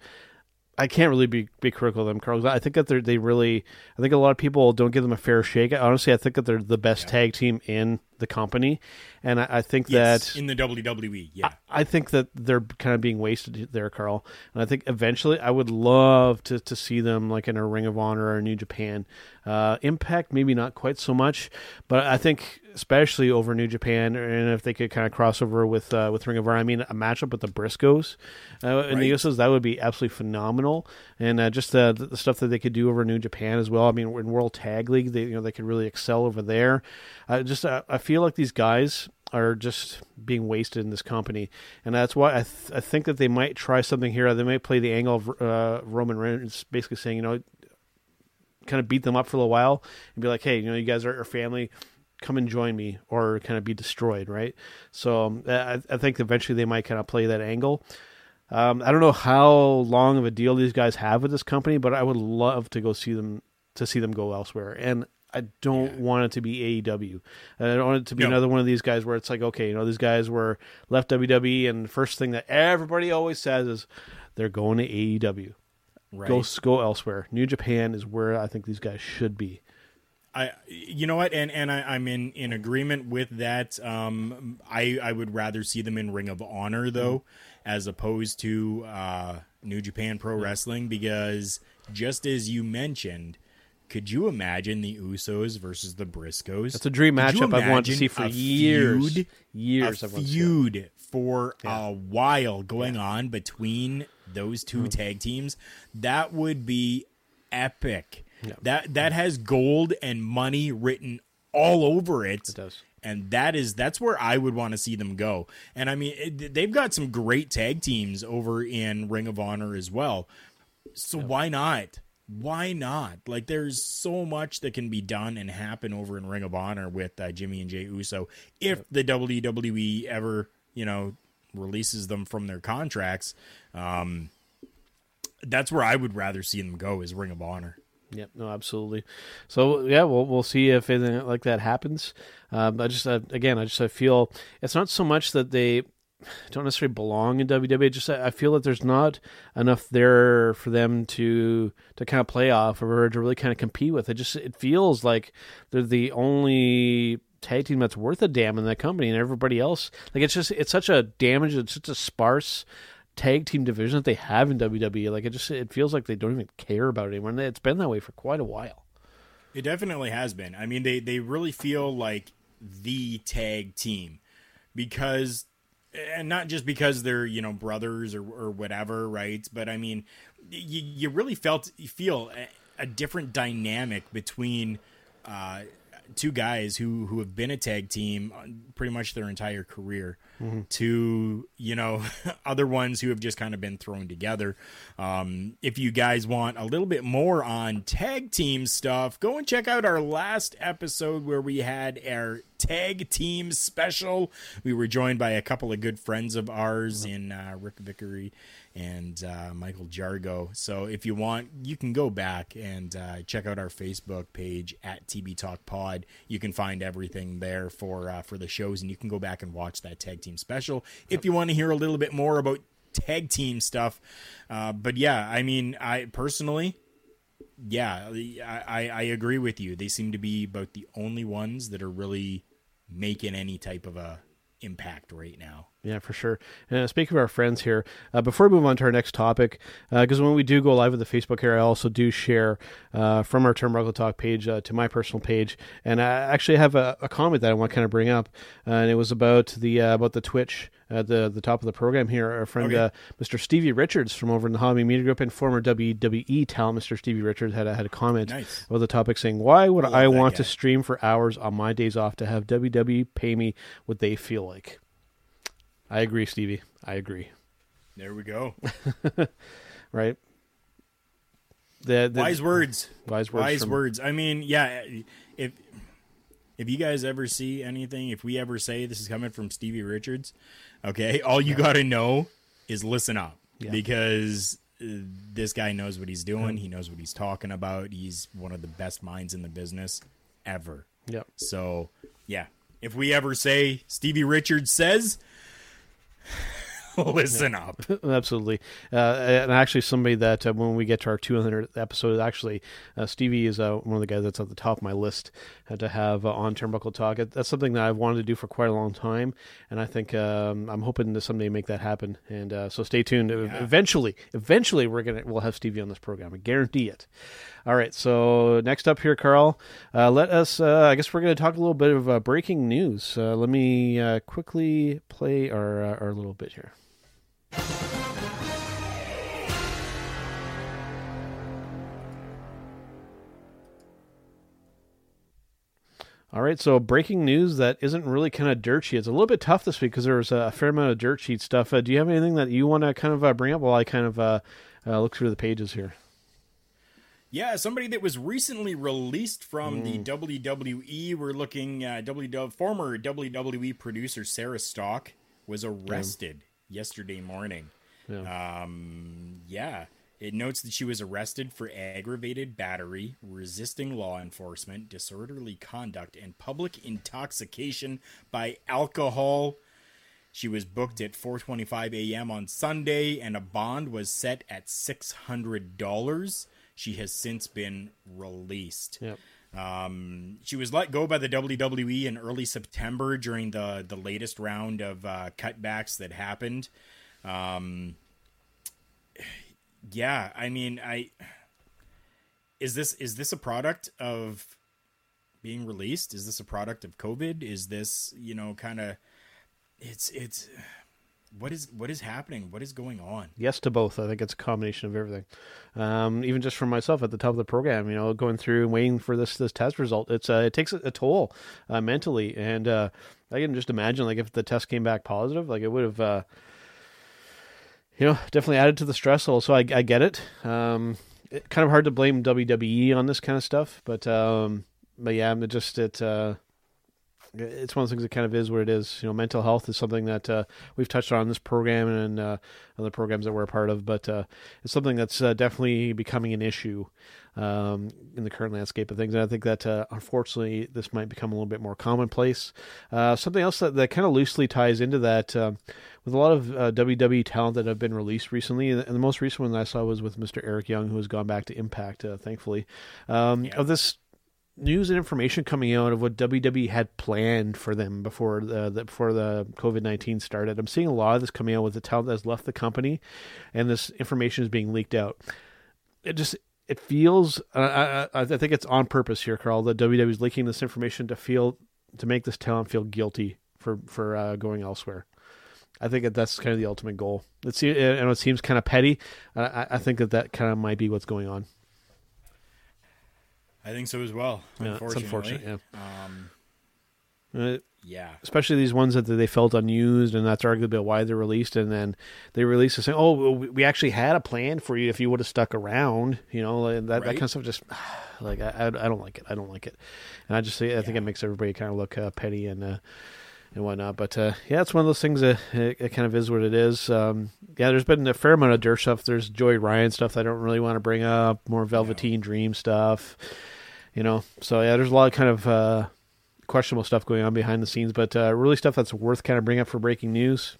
I can't really be critical of them, Carl. I think that I think a lot of people don't give them a fair shake. Honestly, I think that they're the best tag team in the company, and I think that in the WWE, yeah, I think that they're kind of being wasted there, Carl. And I think eventually, I would love to see them like in a Ring of Honor or New Japan, Impact. Maybe not quite so much, but I think especially over New Japan, and if they could kind of cross over with Ring of Honor. I mean, a matchup with the Briscoes and the Usos, that would be absolutely phenomenal. And just the stuff that they could do over New Japan as well. I mean, in World Tag League, they could really excel over there. I feel like these guys are just being wasted in this company, and that's why I think that they might try something here. They might play the angle of Roman Reigns basically saying, kind of beat them up for a little while and be like, hey, you guys are our family. Come and join me, or kind of be destroyed, right? So I think eventually they might kind of play that angle. I don't know how long of a deal these guys have with this company, but I would love to go see them go elsewhere. And I don't want it to be AEW. I don't want it to be another one of these guys where it's like, okay, these guys were left WWE, and the first thing that everybody always says is they're going to AEW. Right. Go elsewhere. New Japan is where I think these guys should be. You know what, and I'm in agreement with that. I would rather see them in Ring of Honor, though, as opposed to New Japan Pro Wrestling, because just as you mentioned, could you imagine the Usos versus the Briscoes? That's a dream matchup I've wanted to see for years. A feud for a while going on between those two tag teams. That would be epic. No. That has gold and money written all over it. It does. And that's where I would want to see them go. And I mean, they've got some great tag teams over in Ring of Honor as well. So why not? Why not? Like, there's so much that can be done and happen over in Ring of Honor with Jimmy and Jey Uso if the WWE ever, releases them from their contracts. that's where I would rather see them go, is Ring of Honor. Yep, no, absolutely. So yeah, we'll see if anything like that happens. I feel it's not so much that they don't necessarily belong in WWE. I feel that there's not enough there for them to kind of play off or to really kind of compete with. It feels like they're the only tag team that's worth a damn in that company, and everybody else, like, it's such a damage. It's such a sparse tag team division that they have in WWE. Like, it feels like they don't even care about it anymore. And it's been that way for quite a while. It definitely has been. I mean, they really feel like the tag team, because, and not just because they're, you know, brothers or whatever, right? But I mean, you really feel a different dynamic between two guys who have been a tag team pretty much their entire career, mm-hmm. to, you know, other ones who have just kind of been thrown together. If you guys want a little bit more on tag team stuff, go and check out our last episode where we had our tag team special. We were joined by a couple of good friends of ours in Rick Vickery and Michael Jargo. So if you want, you can go back and check out our Facebook page at TB Talk Pod. You can find everything there for the shows, and you can go back and watch that tag team special if you want to hear a little bit more about tag team stuff. But yeah, I mean, I personally, yeah, I agree with you. They seem to be about the only ones that are really making any type of a impact right now. Yeah, for sure. And speaking of our friends here, before we move on to our next topic, because when we do go live with the Facebook here, I also do share from our Turnbuckle Talk page to my personal page, and I actually have a comment that I want to kind of bring up, and it was about the Twitch at the top of the program here. Our friend, okay, Mr. Stevie Richards from over in the Hobby Media Group and former WWE talent Mr. Stevie Richards had a comment, nice, about the topic, saying, "Why would I want to stream for hours on my days off to have WWE pay me what they feel like?" I agree, Stevie. I agree. There we go. Right. Wise words. I mean, yeah, if you guys ever see anything, if we ever say this is coming from Stevie Richards, okay, all you got to know is listen up, because this guy knows what he's doing. He knows what he's talking about. He's one of the best minds in the business ever. Yep. So, yeah, if we ever say Stevie Richards says, listen up. Absolutely. And actually somebody that when we get to our 200th episode, actually Stevie is one of the guys that's at the top of my list to have on Turnbuckle Talk. That's something that I've wanted to do for quite a long time, and I think I'm hoping to someday make that happen, and so stay tuned. Eventually we'll have Stevie on this program. I guarantee it. All right, so next up here, Carl, let us I guess we're going to talk a little bit of breaking news. Let me quickly play our little bit here. All right, so breaking news that isn't really kind of dirt sheet. It's a little bit tough this week because there was a fair amount of dirt sheet stuff. Do you have anything that you want to kind of bring up while I kind of look through the pages here? Yeah, somebody that was recently released from the WWE. We're looking at former WWE producer Sarah Stock was arrested yesterday morning. Yeah. It notes that she was arrested for aggravated battery, resisting law enforcement, disorderly conduct, and public intoxication by alcohol. She was booked at 4:25 a.m. on Sunday, and a bond was set at $600. She has since been released. Yep. She was let go by the WWE in early September during the latest round of cutbacks that happened. Is this a product of being released? Is this a product of COVID? Is this, you know, kind of it's What is happening? What is going on? Yes to both. I think it's a combination of everything. Even just for myself at the top of the program, you know, going through and waiting for this test result, it takes a toll mentally. And I can just imagine, like, if the test came back positive, like, it would have, definitely added to the stress level. So I get it. It's kind of hard to blame WWE on this kind of stuff, but yeah, it just it's one of those things that kind of is what it is. You know, mental health is something that we've touched on in this program and other programs that we're a part of, but it's something that's definitely becoming an issue in the current landscape of things. And I think that, unfortunately, this might become a little bit more commonplace. Something else that kind of loosely ties into that, with a lot of WWE talent that have been released recently, and the most recent one that I saw was with Mr. Eric Young, who has gone back to Impact, thankfully, of this news and information coming out of what WWE had planned for them before the COVID-19 started. I'm seeing a lot of this coming out with the talent that's left the company, and this information is being leaked out. It feels, I think it's on purpose here, Carl, that WWE is leaking this information to make this talent feel guilty for going elsewhere. I think that's kind of the ultimate goal. It seems kind of petty. I think that kind of might be what's going on. I think so as well. Unfortunately, it's unfortunate. Yeah. Yeah, especially these ones that they felt unused, and that's arguably why they're released. And then they released and saying, "Oh, we actually had a plan for you if you would have stuck around." You know, and that kind of stuff. Just like I don't like it. I don't like it, and I just think it makes everybody kind of look petty and whatnot. But it's one of those things that it kind of is what it is. There's been a fair amount of dirt stuff. There's Joey Ryan stuff that I don't really want to bring up. More Velveteen Dream stuff. You know, so there's a lot of kind of questionable stuff going on behind the scenes, but really stuff that's worth kind of bringing up for breaking news.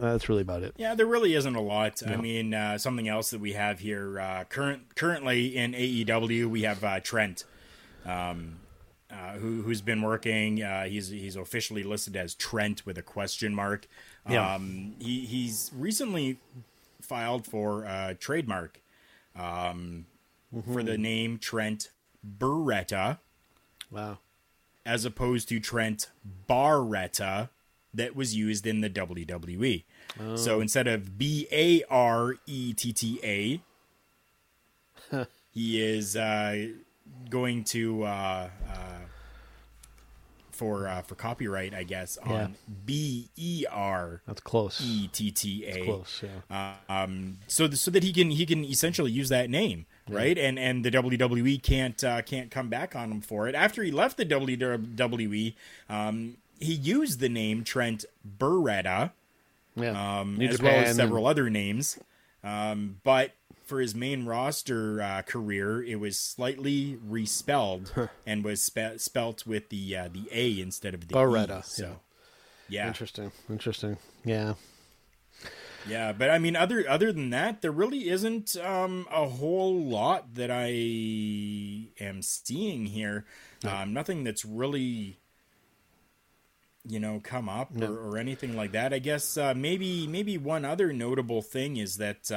That's really about it. Yeah, there really isn't a lot. No. I mean, something else that we have here currently in AEW, we have Trent, who's been working. He's officially listed as Trent with a question mark. Yeah. He's recently filed for a trademark for the name Trent Beretta. Wow. As opposed to Trent Barretta that was used in the WWE. Oh. So instead of Baretta, he is going to for copyright, I guess, on Ber. That's close. Etta. That's close. Yeah. So that he can essentially use that name. Right, and the WWE can't come back on him for it. After he left the WWE, he used the name Trent Beretta, as well as several other names. But for his main roster career, it was slightly respelled and was spelt with the A instead of the Beretta. E, so, interesting, yeah. Yeah, but I mean, other than that, there really isn't a whole lot that I am seeing here. No. Nothing that's really, come up or anything like that. I guess maybe one other notable thing is that,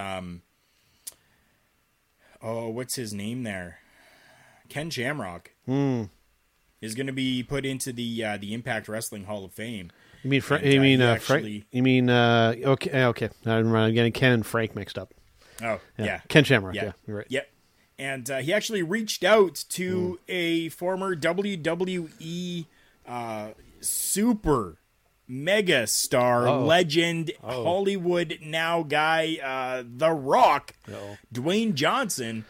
what's his name there? Ken Shamrock is going to be put into the Impact Wrestling Hall of Fame. You mean Frank? I'm getting Ken and Frank mixed up. Oh, yeah. Ken Shamrock, yeah. You're right. Yep. And he actually reached out to a former WWE super mega star, legend, Hollywood Now guy, The Rock, Dwayne Johnson.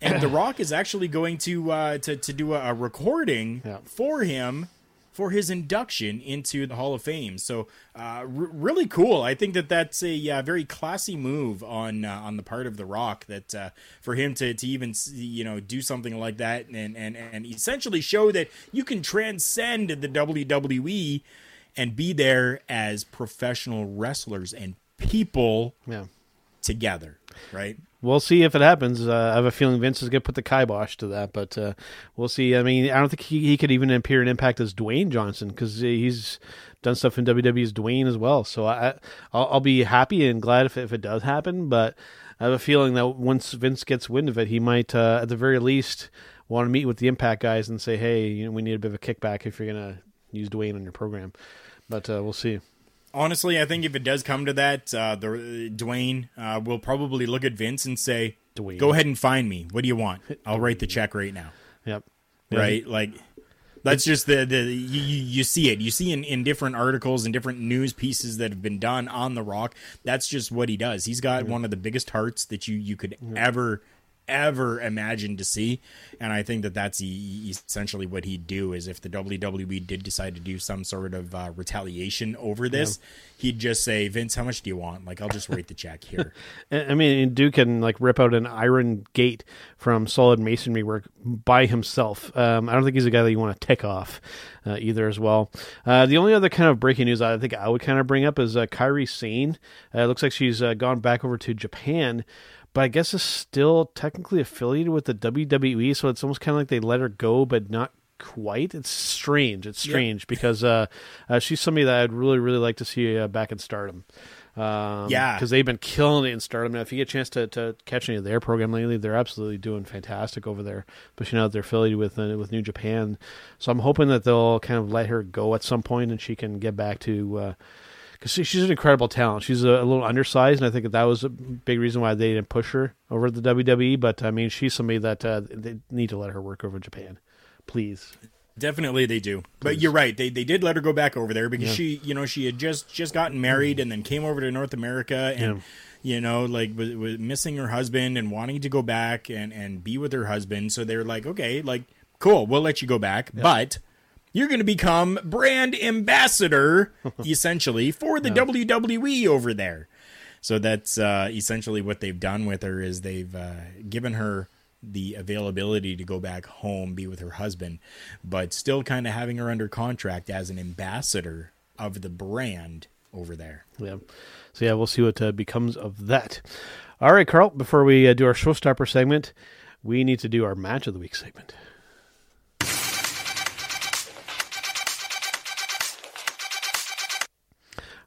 And The Rock is actually going to do a recording for him. For his induction into the Hall of Fame. So really cool. I think that's a very classy move on the part of The Rock, that for him to even do something like that and essentially show that you can transcend the WWE and be there as professional wrestlers and people together, right? We'll see if it happens. I have a feeling Vince is going to put the kibosh to that, but we'll see. I mean, I don't think he could even appear in Impact as Dwayne Johnson, because he's done stuff in WWE as Dwayne as well. So I'll be happy and glad if it does happen, but I have a feeling that once Vince gets wind of it, he might, at the very least, want to meet with the Impact guys and say, hey, we need a bit of a kickback if you're going to use Dwayne on your program. But we'll see. Honestly, I think if it does come to that, Dwayne will probably look at Vince and say, Dwayne, go ahead and find me. What do you want? I'll write the check right now. Yep. Right? Like, that's just you see it. You see in different articles and different news pieces that have been done on The Rock, that's just what he does. He's got one of the biggest hearts that you could ever ever imagined to see. And I think that that's essentially what he'd do, is if the WWE did decide to do some sort of retaliation over this, he'd just say, Vince, how much do you want? Like, I'll just write the check here. I mean, Duke can like rip out an iron gate from solid masonry work by himself. I don't think he's a guy that you want to tick off either as well. The only other kind of breaking news I think I would kind of bring up is Kairi Sane. It looks like she's gone back over to Japan, but I guess is still technically affiliated with the WWE, so it's almost kind of like they let her go, but not quite. It's strange. It's strange because she's somebody that I'd really, really like to see back in Stardom. Because they've been killing it in Stardom. Now, if you get a chance to catch any of their program lately, they're absolutely doing fantastic over there. But you know, they're affiliated with New Japan, so I'm hoping that they'll kind of let her go at some point and she can get back to. Because she's an incredible talent. She's a little undersized, and I think that was a big reason why they didn't push her over to the WWE. But, I mean, she's somebody that they need to let her work over in Japan. Please. Definitely they do. Please. But you're right. They did let her go back over there because she, you know, she had just gotten married and then came over to North America and, you know, like was missing her husband and wanting to go back and be with her husband. So they were like, okay, like, cool, we'll let you go back. Yeah. But you're going to become brand ambassador, essentially, for the WWE over there. So that's essentially what they've done with her, is they've given her the availability to go back home, be with her husband, but still kind of having her under contract as an ambassador of the brand over there. Yeah. So, yeah, we'll see what becomes of that. All right, Carl, before we do our showstopper segment, we need to do our match of the week segment.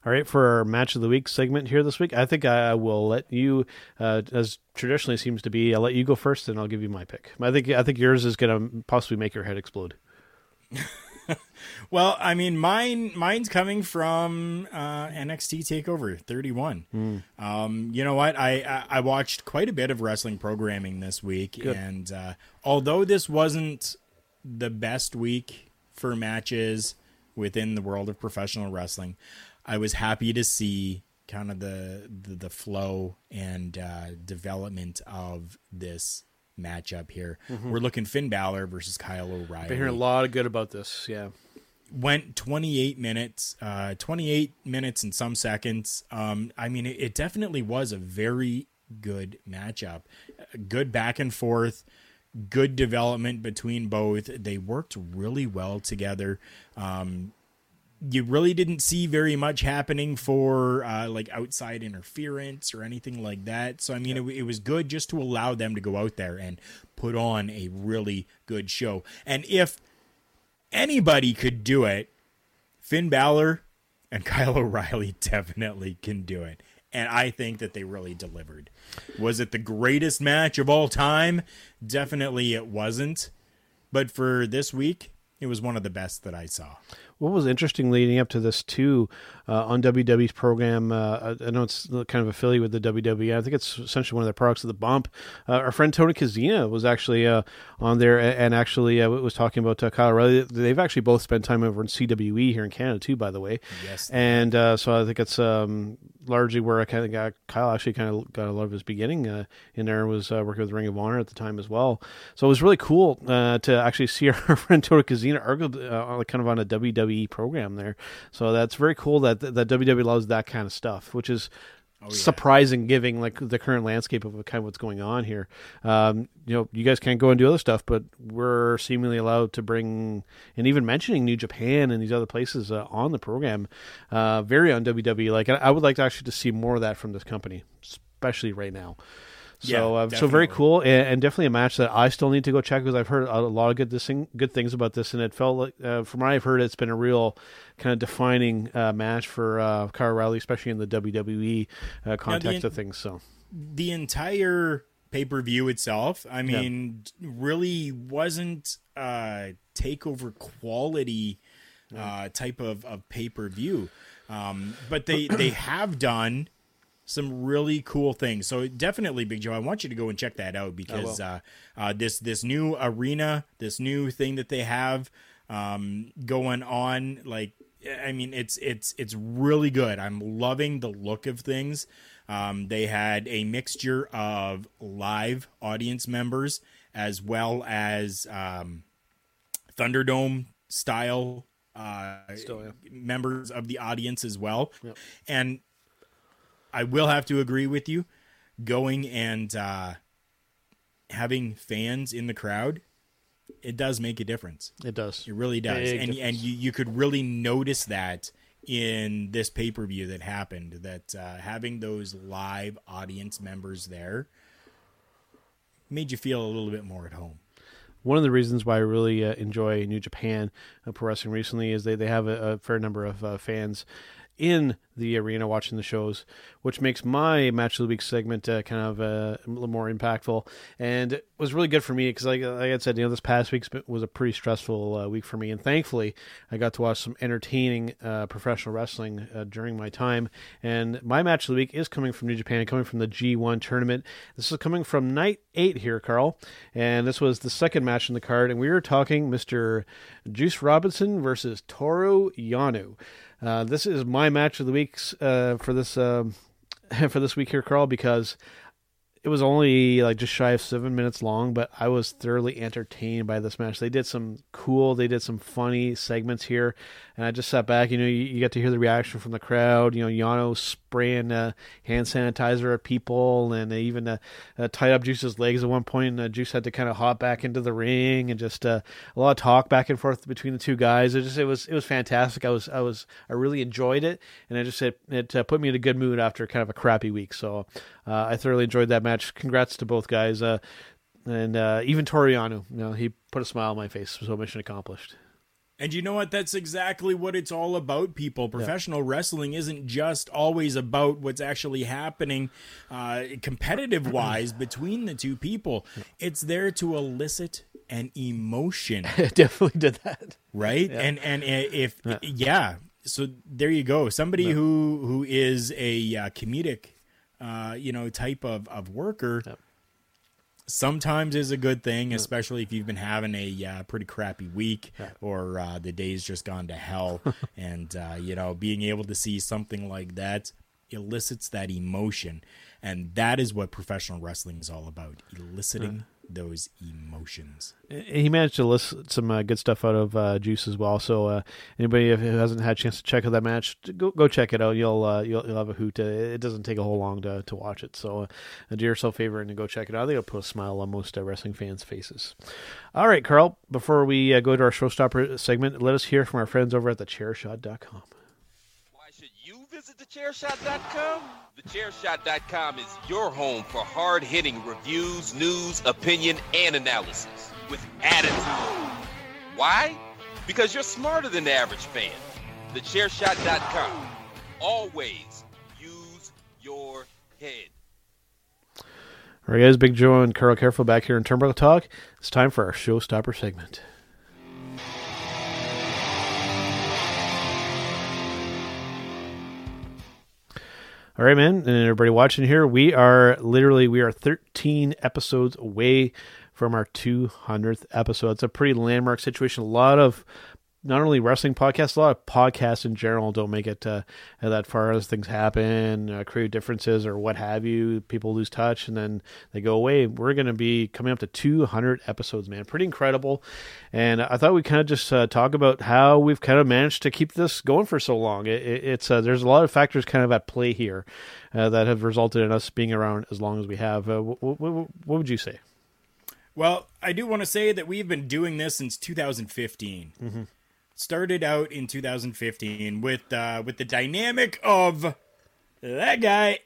All right, for our Match of the Week segment here this week, I think I will let you, as traditionally seems to be, I'll let you go first, and I'll give you my pick. I think yours is going to possibly make your head explode. Well, I mean, mine's coming from NXT Takeover 31. You know what? I watched quite a bit of wrestling programming this week, and although this wasn't the best week for matches within the world of professional wrestling, I was happy to see kind of the flow and development of this matchup here. We're looking Finn Balor versus Kyle O'Reilly. I've been hearing a lot of good about this, Went 28 minutes and some seconds. I mean, it definitely was a very good matchup. Good back and forth. Good development between both. They worked really well together. You really didn't see very much happening for like outside interference or anything like that. So, I mean, it was good just to allow them to go out there and put on a really good show. And if anybody could do it, Finn Balor and Kyle O'Reilly definitely can do it. And I think that they really delivered. Was it the greatest match of all time? Definitely it wasn't. But for this week, it was one of the best that I saw. What was interesting leading up to this, too, on WWE's program, I know it's kind of affiliated with the WWE. I think it's essentially one of their products of the bump. Our friend Tony Kazina was actually on there and actually was talking about Kyle O'Reilly. They've actually both spent time over in CWE here in Canada, too, by the way. Yes. And so I think it's largely where I kind of got Kyle actually kind of got a lot of his beginning in there, was working with Ring of Honor at the time as well. So it was really cool to actually see our friend Tony Kazina kind of on a WWE program there. So that's very cool that WWE loves that kind of stuff, which is surprising, giving like the current landscape of kind of what's going on here. You know, you guys can't go and do other stuff, but we're seemingly allowed to bring, and even mentioning New Japan and these other places on the program, very on WWE. Like, I would like to actually to see more of that from this company, especially right now. So, so very cool, and definitely a match that I still need to go check, because I've heard a lot of good things about this, and it felt like, from what I've heard, it's been a real kind of defining match for Kyle O'Reilly, especially in the WWE context of things. So the entire pay-per-view itself, I mean, really wasn't takeover quality type of pay-per-view, but they have done some really cool things. So definitely, Big Joe, I want you to go and check that out, because this new arena, this new thing that they have going on, like, I mean, it's really good. I'm loving the look of things. They had a mixture of live audience members as well as Thunderdome style members of the audience as well. Yep. And I will have to agree with you, going and having fans in the crowd, it does make a difference. It does. It really does. And you could really notice that in this pay-per-view that happened, that having those live audience members there made you feel a little bit more at home. One of the reasons why I really enjoy New Japan Pro Wrestling recently is they have a fair number of fans in the arena watching the shows, which makes my Match of the Week segment kind of a little more impactful, and it was really good for me because like I said, this past week was a pretty stressful week for me, and thankfully I got to watch some entertaining professional wrestling during my time. And my Match of the Week is coming from New Japan, coming from the G1 tournament. This is coming from night 8 here, Carl, and this was the second match in the card, and we were talking Mr. Juice Robinson versus Toru Yano. This is my match of the week for this week here, Carl, because it was only just shy of 7 minutes long, but I was thoroughly entertained by this match. They did some funny segments here, and I just sat back. You got to hear the reaction from the crowd. Yano spraying hand sanitizer at people, and they even tied up Juice's legs at one point, and Juice had to kind of hop back into the ring, and just a lot of talk back and forth between the two guys. It was fantastic. I really enjoyed it, and it put me in a good mood after kind of a crappy week. So I thoroughly enjoyed that match. Congrats to both guys, and even Toru Yano. He put a smile on my face. So mission accomplished. And you know what? That's exactly what it's all about, people. Professional wrestling isn't just always about what's actually happening competitive-wise between the two people. Yeah. It's there to elicit an emotion. It definitely did that. Right? Yeah. So there you go. Somebody who is a comedic type of worker sometimes is a good thing, especially if you've been having a pretty crappy week or the day's just gone to hell. And, being able to see something like that elicits that emotion. And that is what professional wrestling is all about, eliciting those emotions. He managed to elicit some good stuff out of Juice as well. So anybody who hasn't had a chance to check out that match, go check it out. You'll have a hoot. It doesn't take a whole long to watch it. So do yourself a favor and go check it out. I think it'll put a smile on most wrestling fans' faces. All right, Carl, before we go to our showstopper segment, let us hear from our friends over at TheChairShot.com. Visit TheChairShot.com. TheChairShot.com is your home for hard-hitting reviews, news, opinion, and analysis with attitude. Why? Because you're smarter than the average fan. TheChairShot.com. Always use your head. All right, guys. Big Joe and Carl Careful back here in Turnbuckle Talk. It's time for our showstopper segment. All right, man, and everybody watching here, we are 13 episodes away from our 200th episode. It's a pretty landmark situation. A lot of not only wrestling podcasts, a lot of podcasts in general don't make it that far as things happen, creative differences or what have you. People lose touch and then they go away. We're going to be coming up to 200 episodes, man. Pretty incredible. And I thought we'd kind of just talk about how we've kind of managed to keep this going for so long. It's there's a lot of factors kind of at play here that have resulted in us being around as long as we have. What would you say? Well, I do want to say that we've been doing this since 2015. Mm-hmm. Started out in 2015 with the dynamic of that guy,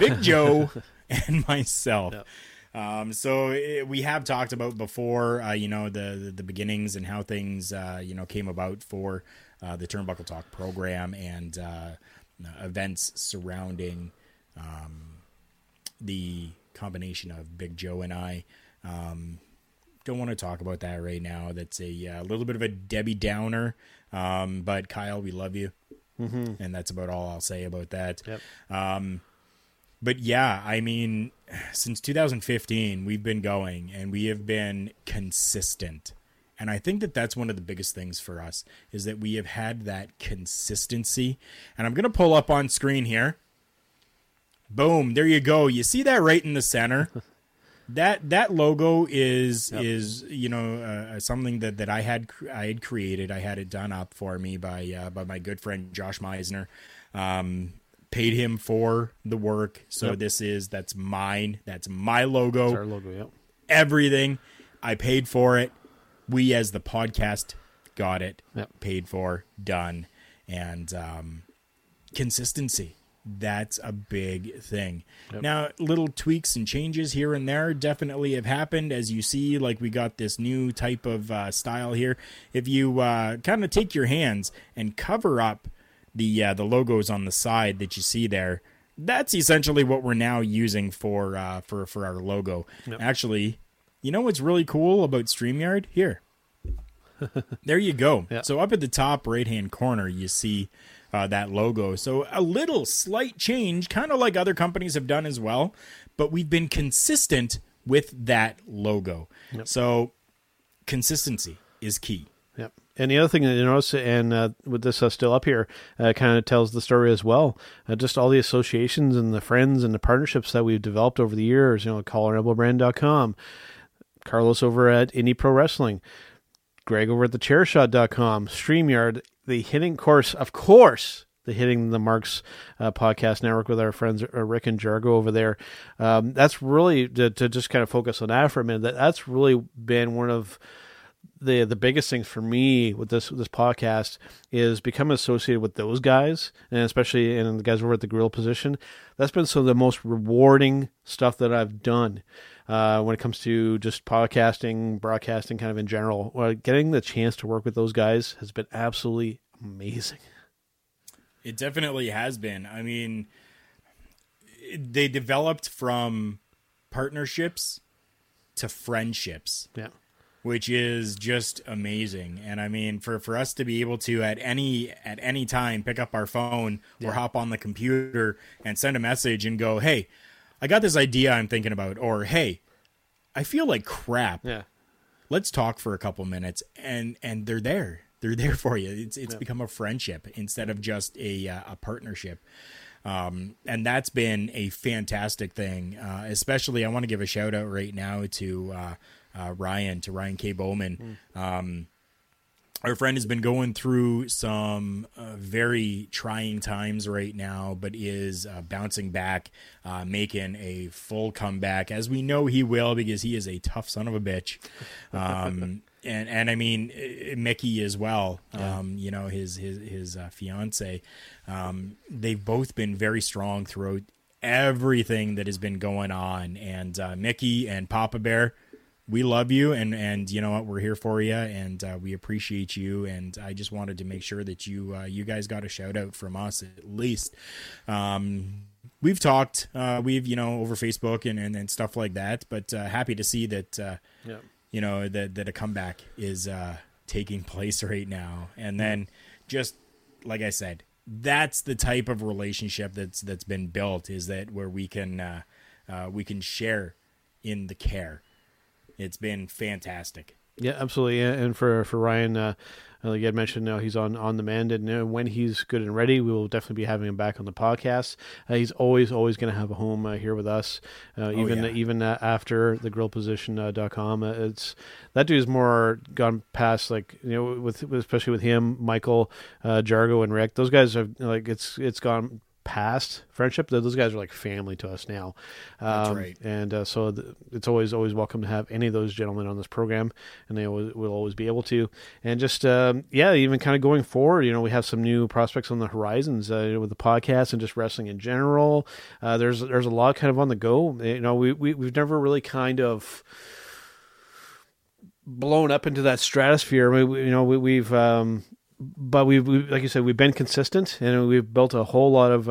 Big Joe, and myself. Yep. We have talked about before, the beginnings and how things, came about for the Turnbuckle Talk program and events surrounding the combination of Big Joe and I. Don't want to talk about that right now. That's a little bit of a Debbie Downer. But Kyle, we love you. Mm-hmm. And that's about all I'll say about that. Yep. But yeah, I mean, since 2015, we've been going and we have been consistent. And I think that that's one of the biggest things for us is that we have had that consistency. And I'm going to pull up on screen here Boom. There you go. You see that right in the center? That logo is you know, something that I had created. I had it done up for me by my good friend Josh Meisner. Paid him for the work. So that's mine. That's my logo. That's our logo. Yep. Everything. I paid for it. We as the podcast got it. Yep. Paid for. Done. And consistency. That's a big thing. Yep. Now, little tweaks and changes here and there definitely have happened. As you see, like, we got this new type of style here. If you kind of take your hands and cover up the logos on the side that you see there, that's essentially what we're now using for our logo. Yep. Actually, you know what's really cool about StreamYard? Here. There you go. Yep. So up at the top right-hand corner, you see... that logo. So a little slight change, kind of like other companies have done as well, but we've been consistent with that logo. Yep. So consistency is key. Yep. And the other thing that you notice, and with this still up here, kind of tells the story as well. Just all the associations and the friends and the partnerships that we've developed over the years, you know, CollarAndElbowBrand.com, Carlos over at Indie Pro Wrestling, Greg over at TheChairShot.com, StreamYard, the Hitting the Marks podcast network with our friends Rick and Jargo over there. That's really, to just kind of focus on that for a minute, that's really been one of the biggest things for me with this podcast, is becoming associated with those guys, and especially the guys over at the grill position. That's been some of the most rewarding stuff that I've done when it comes to just podcasting, broadcasting, kind of in general. Getting the chance to work with those guys has been absolutely amazing. It definitely has been. I mean, they developed from partnerships to friendships. Yeah. Which is just amazing. And I mean, for us to be able to at any time pick up our phone or hop on the computer and send a message and go, "Hey, I got this idea I'm thinking about," or "Hey, I feel like crap. Yeah. Let's talk for a couple minutes." And they're there. They're there for you. It's become a friendship instead of just a partnership. And that's been a fantastic thing. Especially I want to give a shout out right now to Ryan K. Bowman. Our friend has been going through some very trying times right now, but is bouncing back, making a full comeback, as we know he will, because he is a tough son of a bitch. And I mean, Mickey as well, you know, his fiance, they've both been very strong throughout everything that has been going on. And Mickey and Papa Bear, we love you, and you know what, we're here for you, and we appreciate you. And I just wanted to make sure that you guys got a shout out from us at least. We've talked, you know, over Facebook and stuff like that, but happy to see that, you know, that a comeback is taking place right now. And then, just like I said, that's the type of relationship that's been built, is that where we can share in the care. It's been fantastic. Yeah, absolutely. And for Ryan, like I had mentioned, now he's on demand, and when he's good and ready, we will definitely be having him back on the podcast. He's always going to have a home here with us, even after the grillposition.com. It's that dude's more gone past, like, you know, with especially with him, Michael, Jargo, and Rick. Those guys have, like, it's gone past friendship. Those guys are like family to us now. That's right. And so it's always welcome to have any of those gentlemen on this program, and they will always be able to. And just even kind of going forward, you know, we have some new prospects on the horizons with the podcast and just wrestling in general. There's a lot kind of on the go. You know, we've never really kind of blown up into that stratosphere. But we've, like you said, we've been consistent, and we've built a whole lot of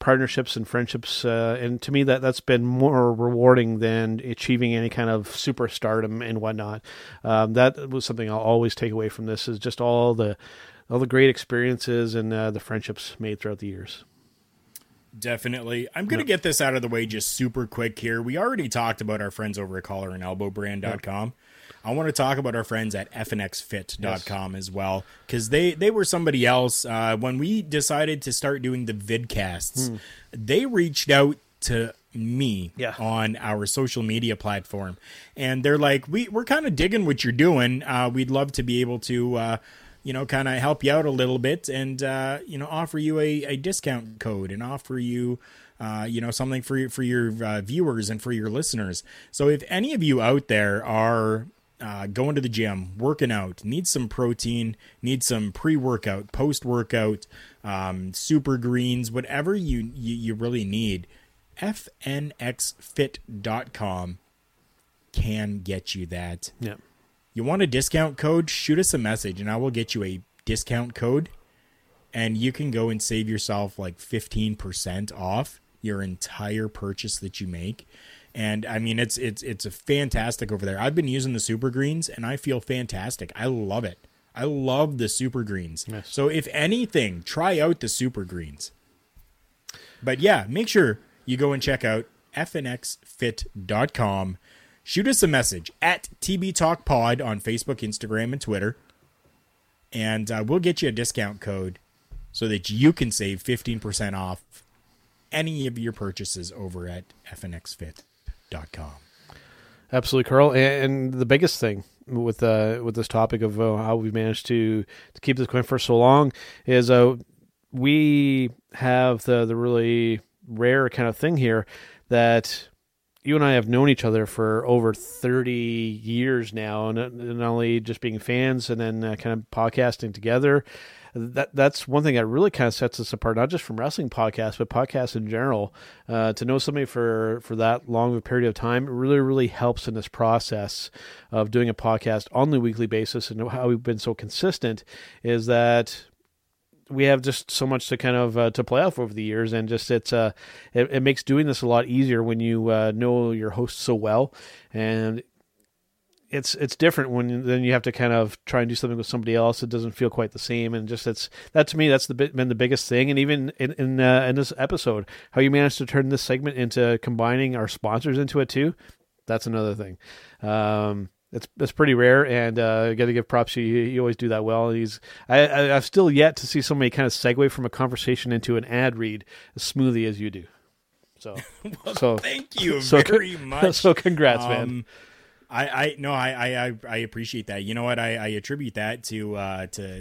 partnerships and friendships. And to me, that's been more rewarding than achieving any kind of superstardom and whatnot. That was something I'll always take away from this, is just all the great experiences and the friendships made throughout the years. Definitely. I'm going to get this out of the way just super quick here. We already talked about our friends over at CollarAndElbowBrand.com. I want to talk about our friends at FNXFit.com as well, because they were somebody else. When we decided to start doing the vidcasts, they reached out to me on our social media platform. And they're like, we're kind of digging what you're doing. We'd love to be able to... kind of help you out a little bit and, offer you a discount code and offer you, something for your viewers and for your listeners. So if any of you out there are going to the gym, working out, need some protein, need some pre-workout, post-workout, super greens, whatever you really need, FNXFit.com can get you that. Yeah. You want a discount code? Shoot us a message and I will get you a discount code and you can go and save yourself like 15% off your entire purchase that you make. And I mean, it's a fantastic over there. I've been using the super greens and I feel fantastic. I love it. I love the super greens. Yes. So if anything, try out the super greens, but yeah, make sure you go and check out FNXFit.com. Shoot us a message at TB Talk Pod on Facebook, Instagram, and Twitter. And we'll get you a discount code so that you can save 15% off any of your purchases over at FNXFit.com. Absolutely, Carl. And the biggest thing with this topic of how we managed to keep this going for so long is we have the really rare kind of thing here that... You and I have known each other for over 30 years now, and not only just being fans and then kind of podcasting together. That's one thing that really kind of sets us apart, not just from wrestling podcasts, but podcasts in general. To know somebody for that long of a period of time really, really helps in this process of doing a podcast on the weekly basis. And how we've been so consistent is that we have just so much to kind of to play off over the years, and just it makes doing this a lot easier when you know your host so well, and it's different when then you have to kind of try and do something with somebody else. It doesn't feel quite the same, and just that to me that's been the biggest thing. And even in this episode, how you managed to turn this segment into combining our sponsors into it too, that's another thing. It's pretty rare, and got to give props to you. You always do that well. I've still yet to see somebody kind of segue from a conversation into an ad read as smoothly as you do. So, thank you very much. So congrats, man. I appreciate that. You know what? I attribute that to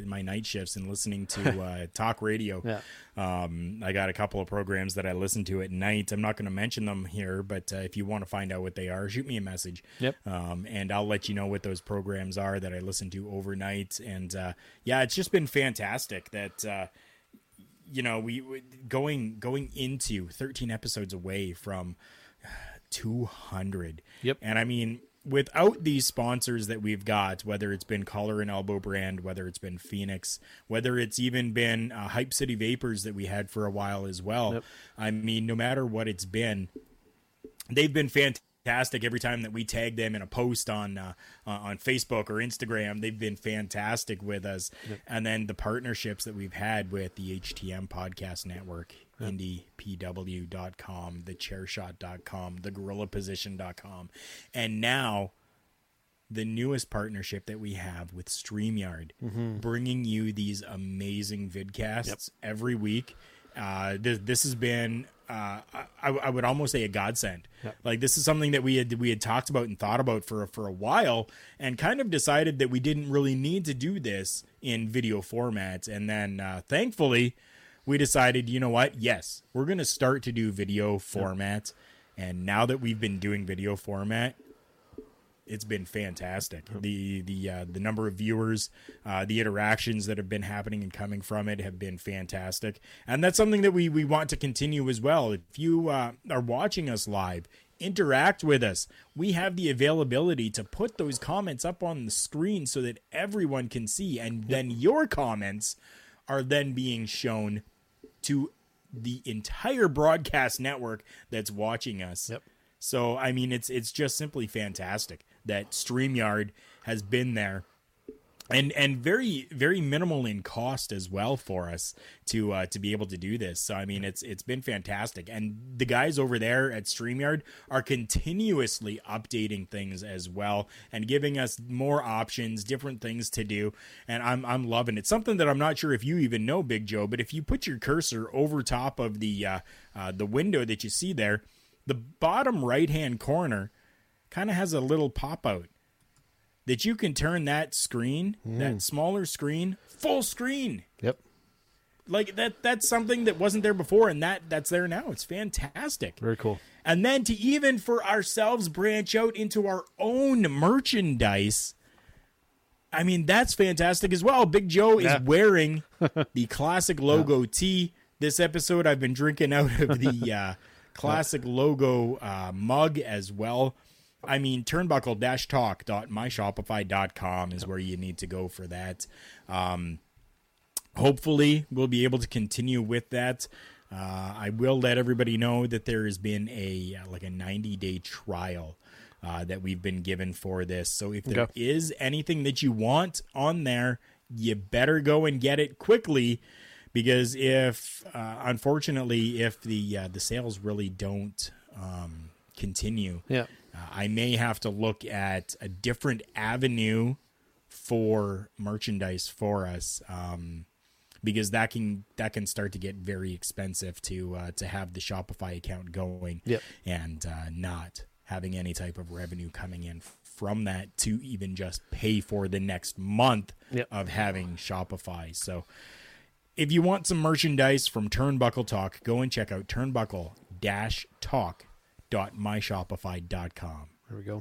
my night shifts and listening to talk radio. Yeah. I got a couple of programs that I listen to at night. I'm not going to mention them here, but if you want to find out what they are, shoot me a message. Yep. And I'll let you know what those programs are that I listen to overnight. And it's just been fantastic that we going into 13 episodes away from 200. Yep. And I mean, without these sponsors that we've got, whether it's been Collar and Elbow Brand, whether it's been Phoenix, whether it's even been Hype City Vapors that we had for a while as well. Yep. I mean, no matter what it's been, they've been fantastic. Every time that we tag them in a post on Facebook or Instagram, they've been fantastic with us. Yep. And then the partnerships that we've had with the HTM Podcast Network, NDPW.com, TheChairShot.com, TheGorillaPosition.com, and now the newest partnership that we have with StreamYard, bringing you these amazing vidcasts every week. This has been, I would almost say, a godsend. Yep. Like, this is something that we had talked about and thought about for a while, and kind of decided that we didn't really need to do this in video format. And then thankfully, we decided, you know what? Yes, we're going to start to do video format. And now that we've been doing video format, it's been fantastic. The number of viewers, the interactions that have been happening and coming from it have been fantastic. And that's something that we want to continue as well. If you are watching us live, interact with us. We have the availability to put those comments up on the screen so that everyone can see. And then your comments are then being shown to the entire broadcast network that's watching us. Yep. So, I mean, it's just simply fantastic that StreamYard has been there And very, very minimal in cost as well for us to be able to do this. So, I mean, it's been fantastic. And the guys over there at StreamYard are continuously updating things as well and giving us more options, different things to do. And I'm loving it. Something that I'm not sure if you even know, Big Joe, but if you put your cursor over top of the window that you see there, the bottom right-hand corner kind of has a little pop-out that you can turn that screen, that smaller screen, full screen. Yep. Like that's something that wasn't there before, and that's there now. It's fantastic. Very cool. And then to even for ourselves branch out into our own merchandise, I mean, that's fantastic as well. Big Joe is wearing the classic logo tee. This episode I've been drinking out of the classic logo mug as well. I mean, turnbuckle-talk.myshopify.com is where you need to go for that. Hopefully, we'll be able to continue with that. I will let everybody know that there has been a 90-day trial that we've been given for this. So if there is anything that you want on there, you better go and get it quickly, because unfortunately, if the sales really don't continue... Yeah. I may have to look at a different avenue for merchandise for us, because that can start to get very expensive to have the Shopify account going and not having any type of revenue coming in from that to even just pay for the next month of having Shopify. So if you want some merchandise from Turnbuckle Talk, go and check out turnbuckle-talk.com. There we go.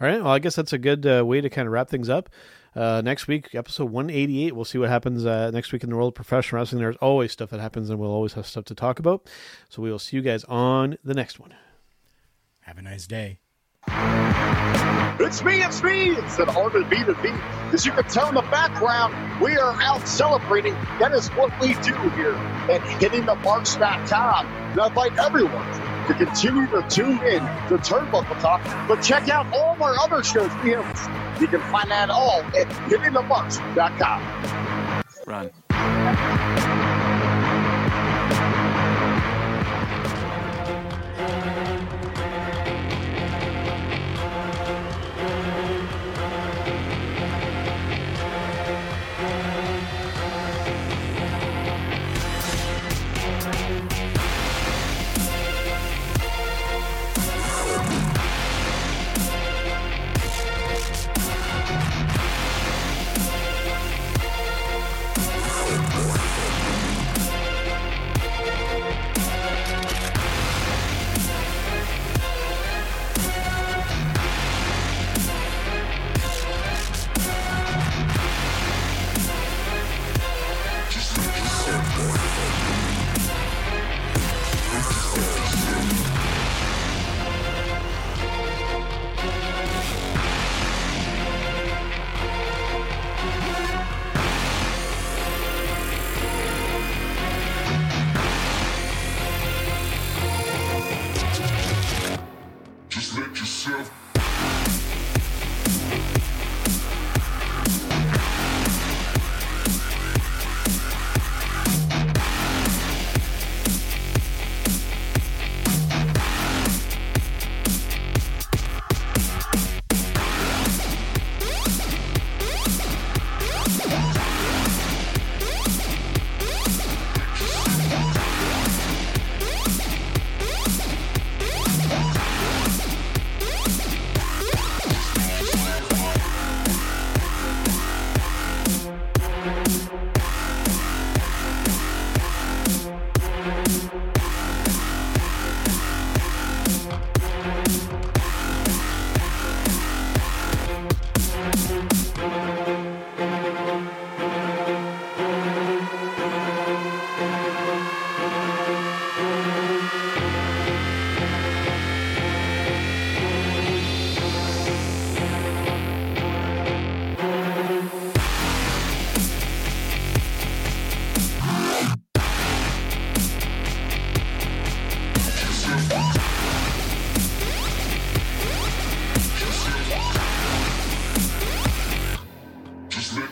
All right. Well, I guess that's a good way to kind of wrap things up. Next week, episode 188, we'll see what happens next week in the world of professional wrestling. There's always stuff that happens, and we'll always have stuff to talk about. So we will see you guys on the next one. Have a nice day. It's me, said RBB. As you can tell in the background, we are out celebrating. That is what we do here at hittingthemarks.com. And I invite everyone to continue to tune in to Turnbuckle Talk, but check out all of our other shows. You can find that all at GiveMeTheMarks.com. Run.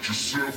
yourself.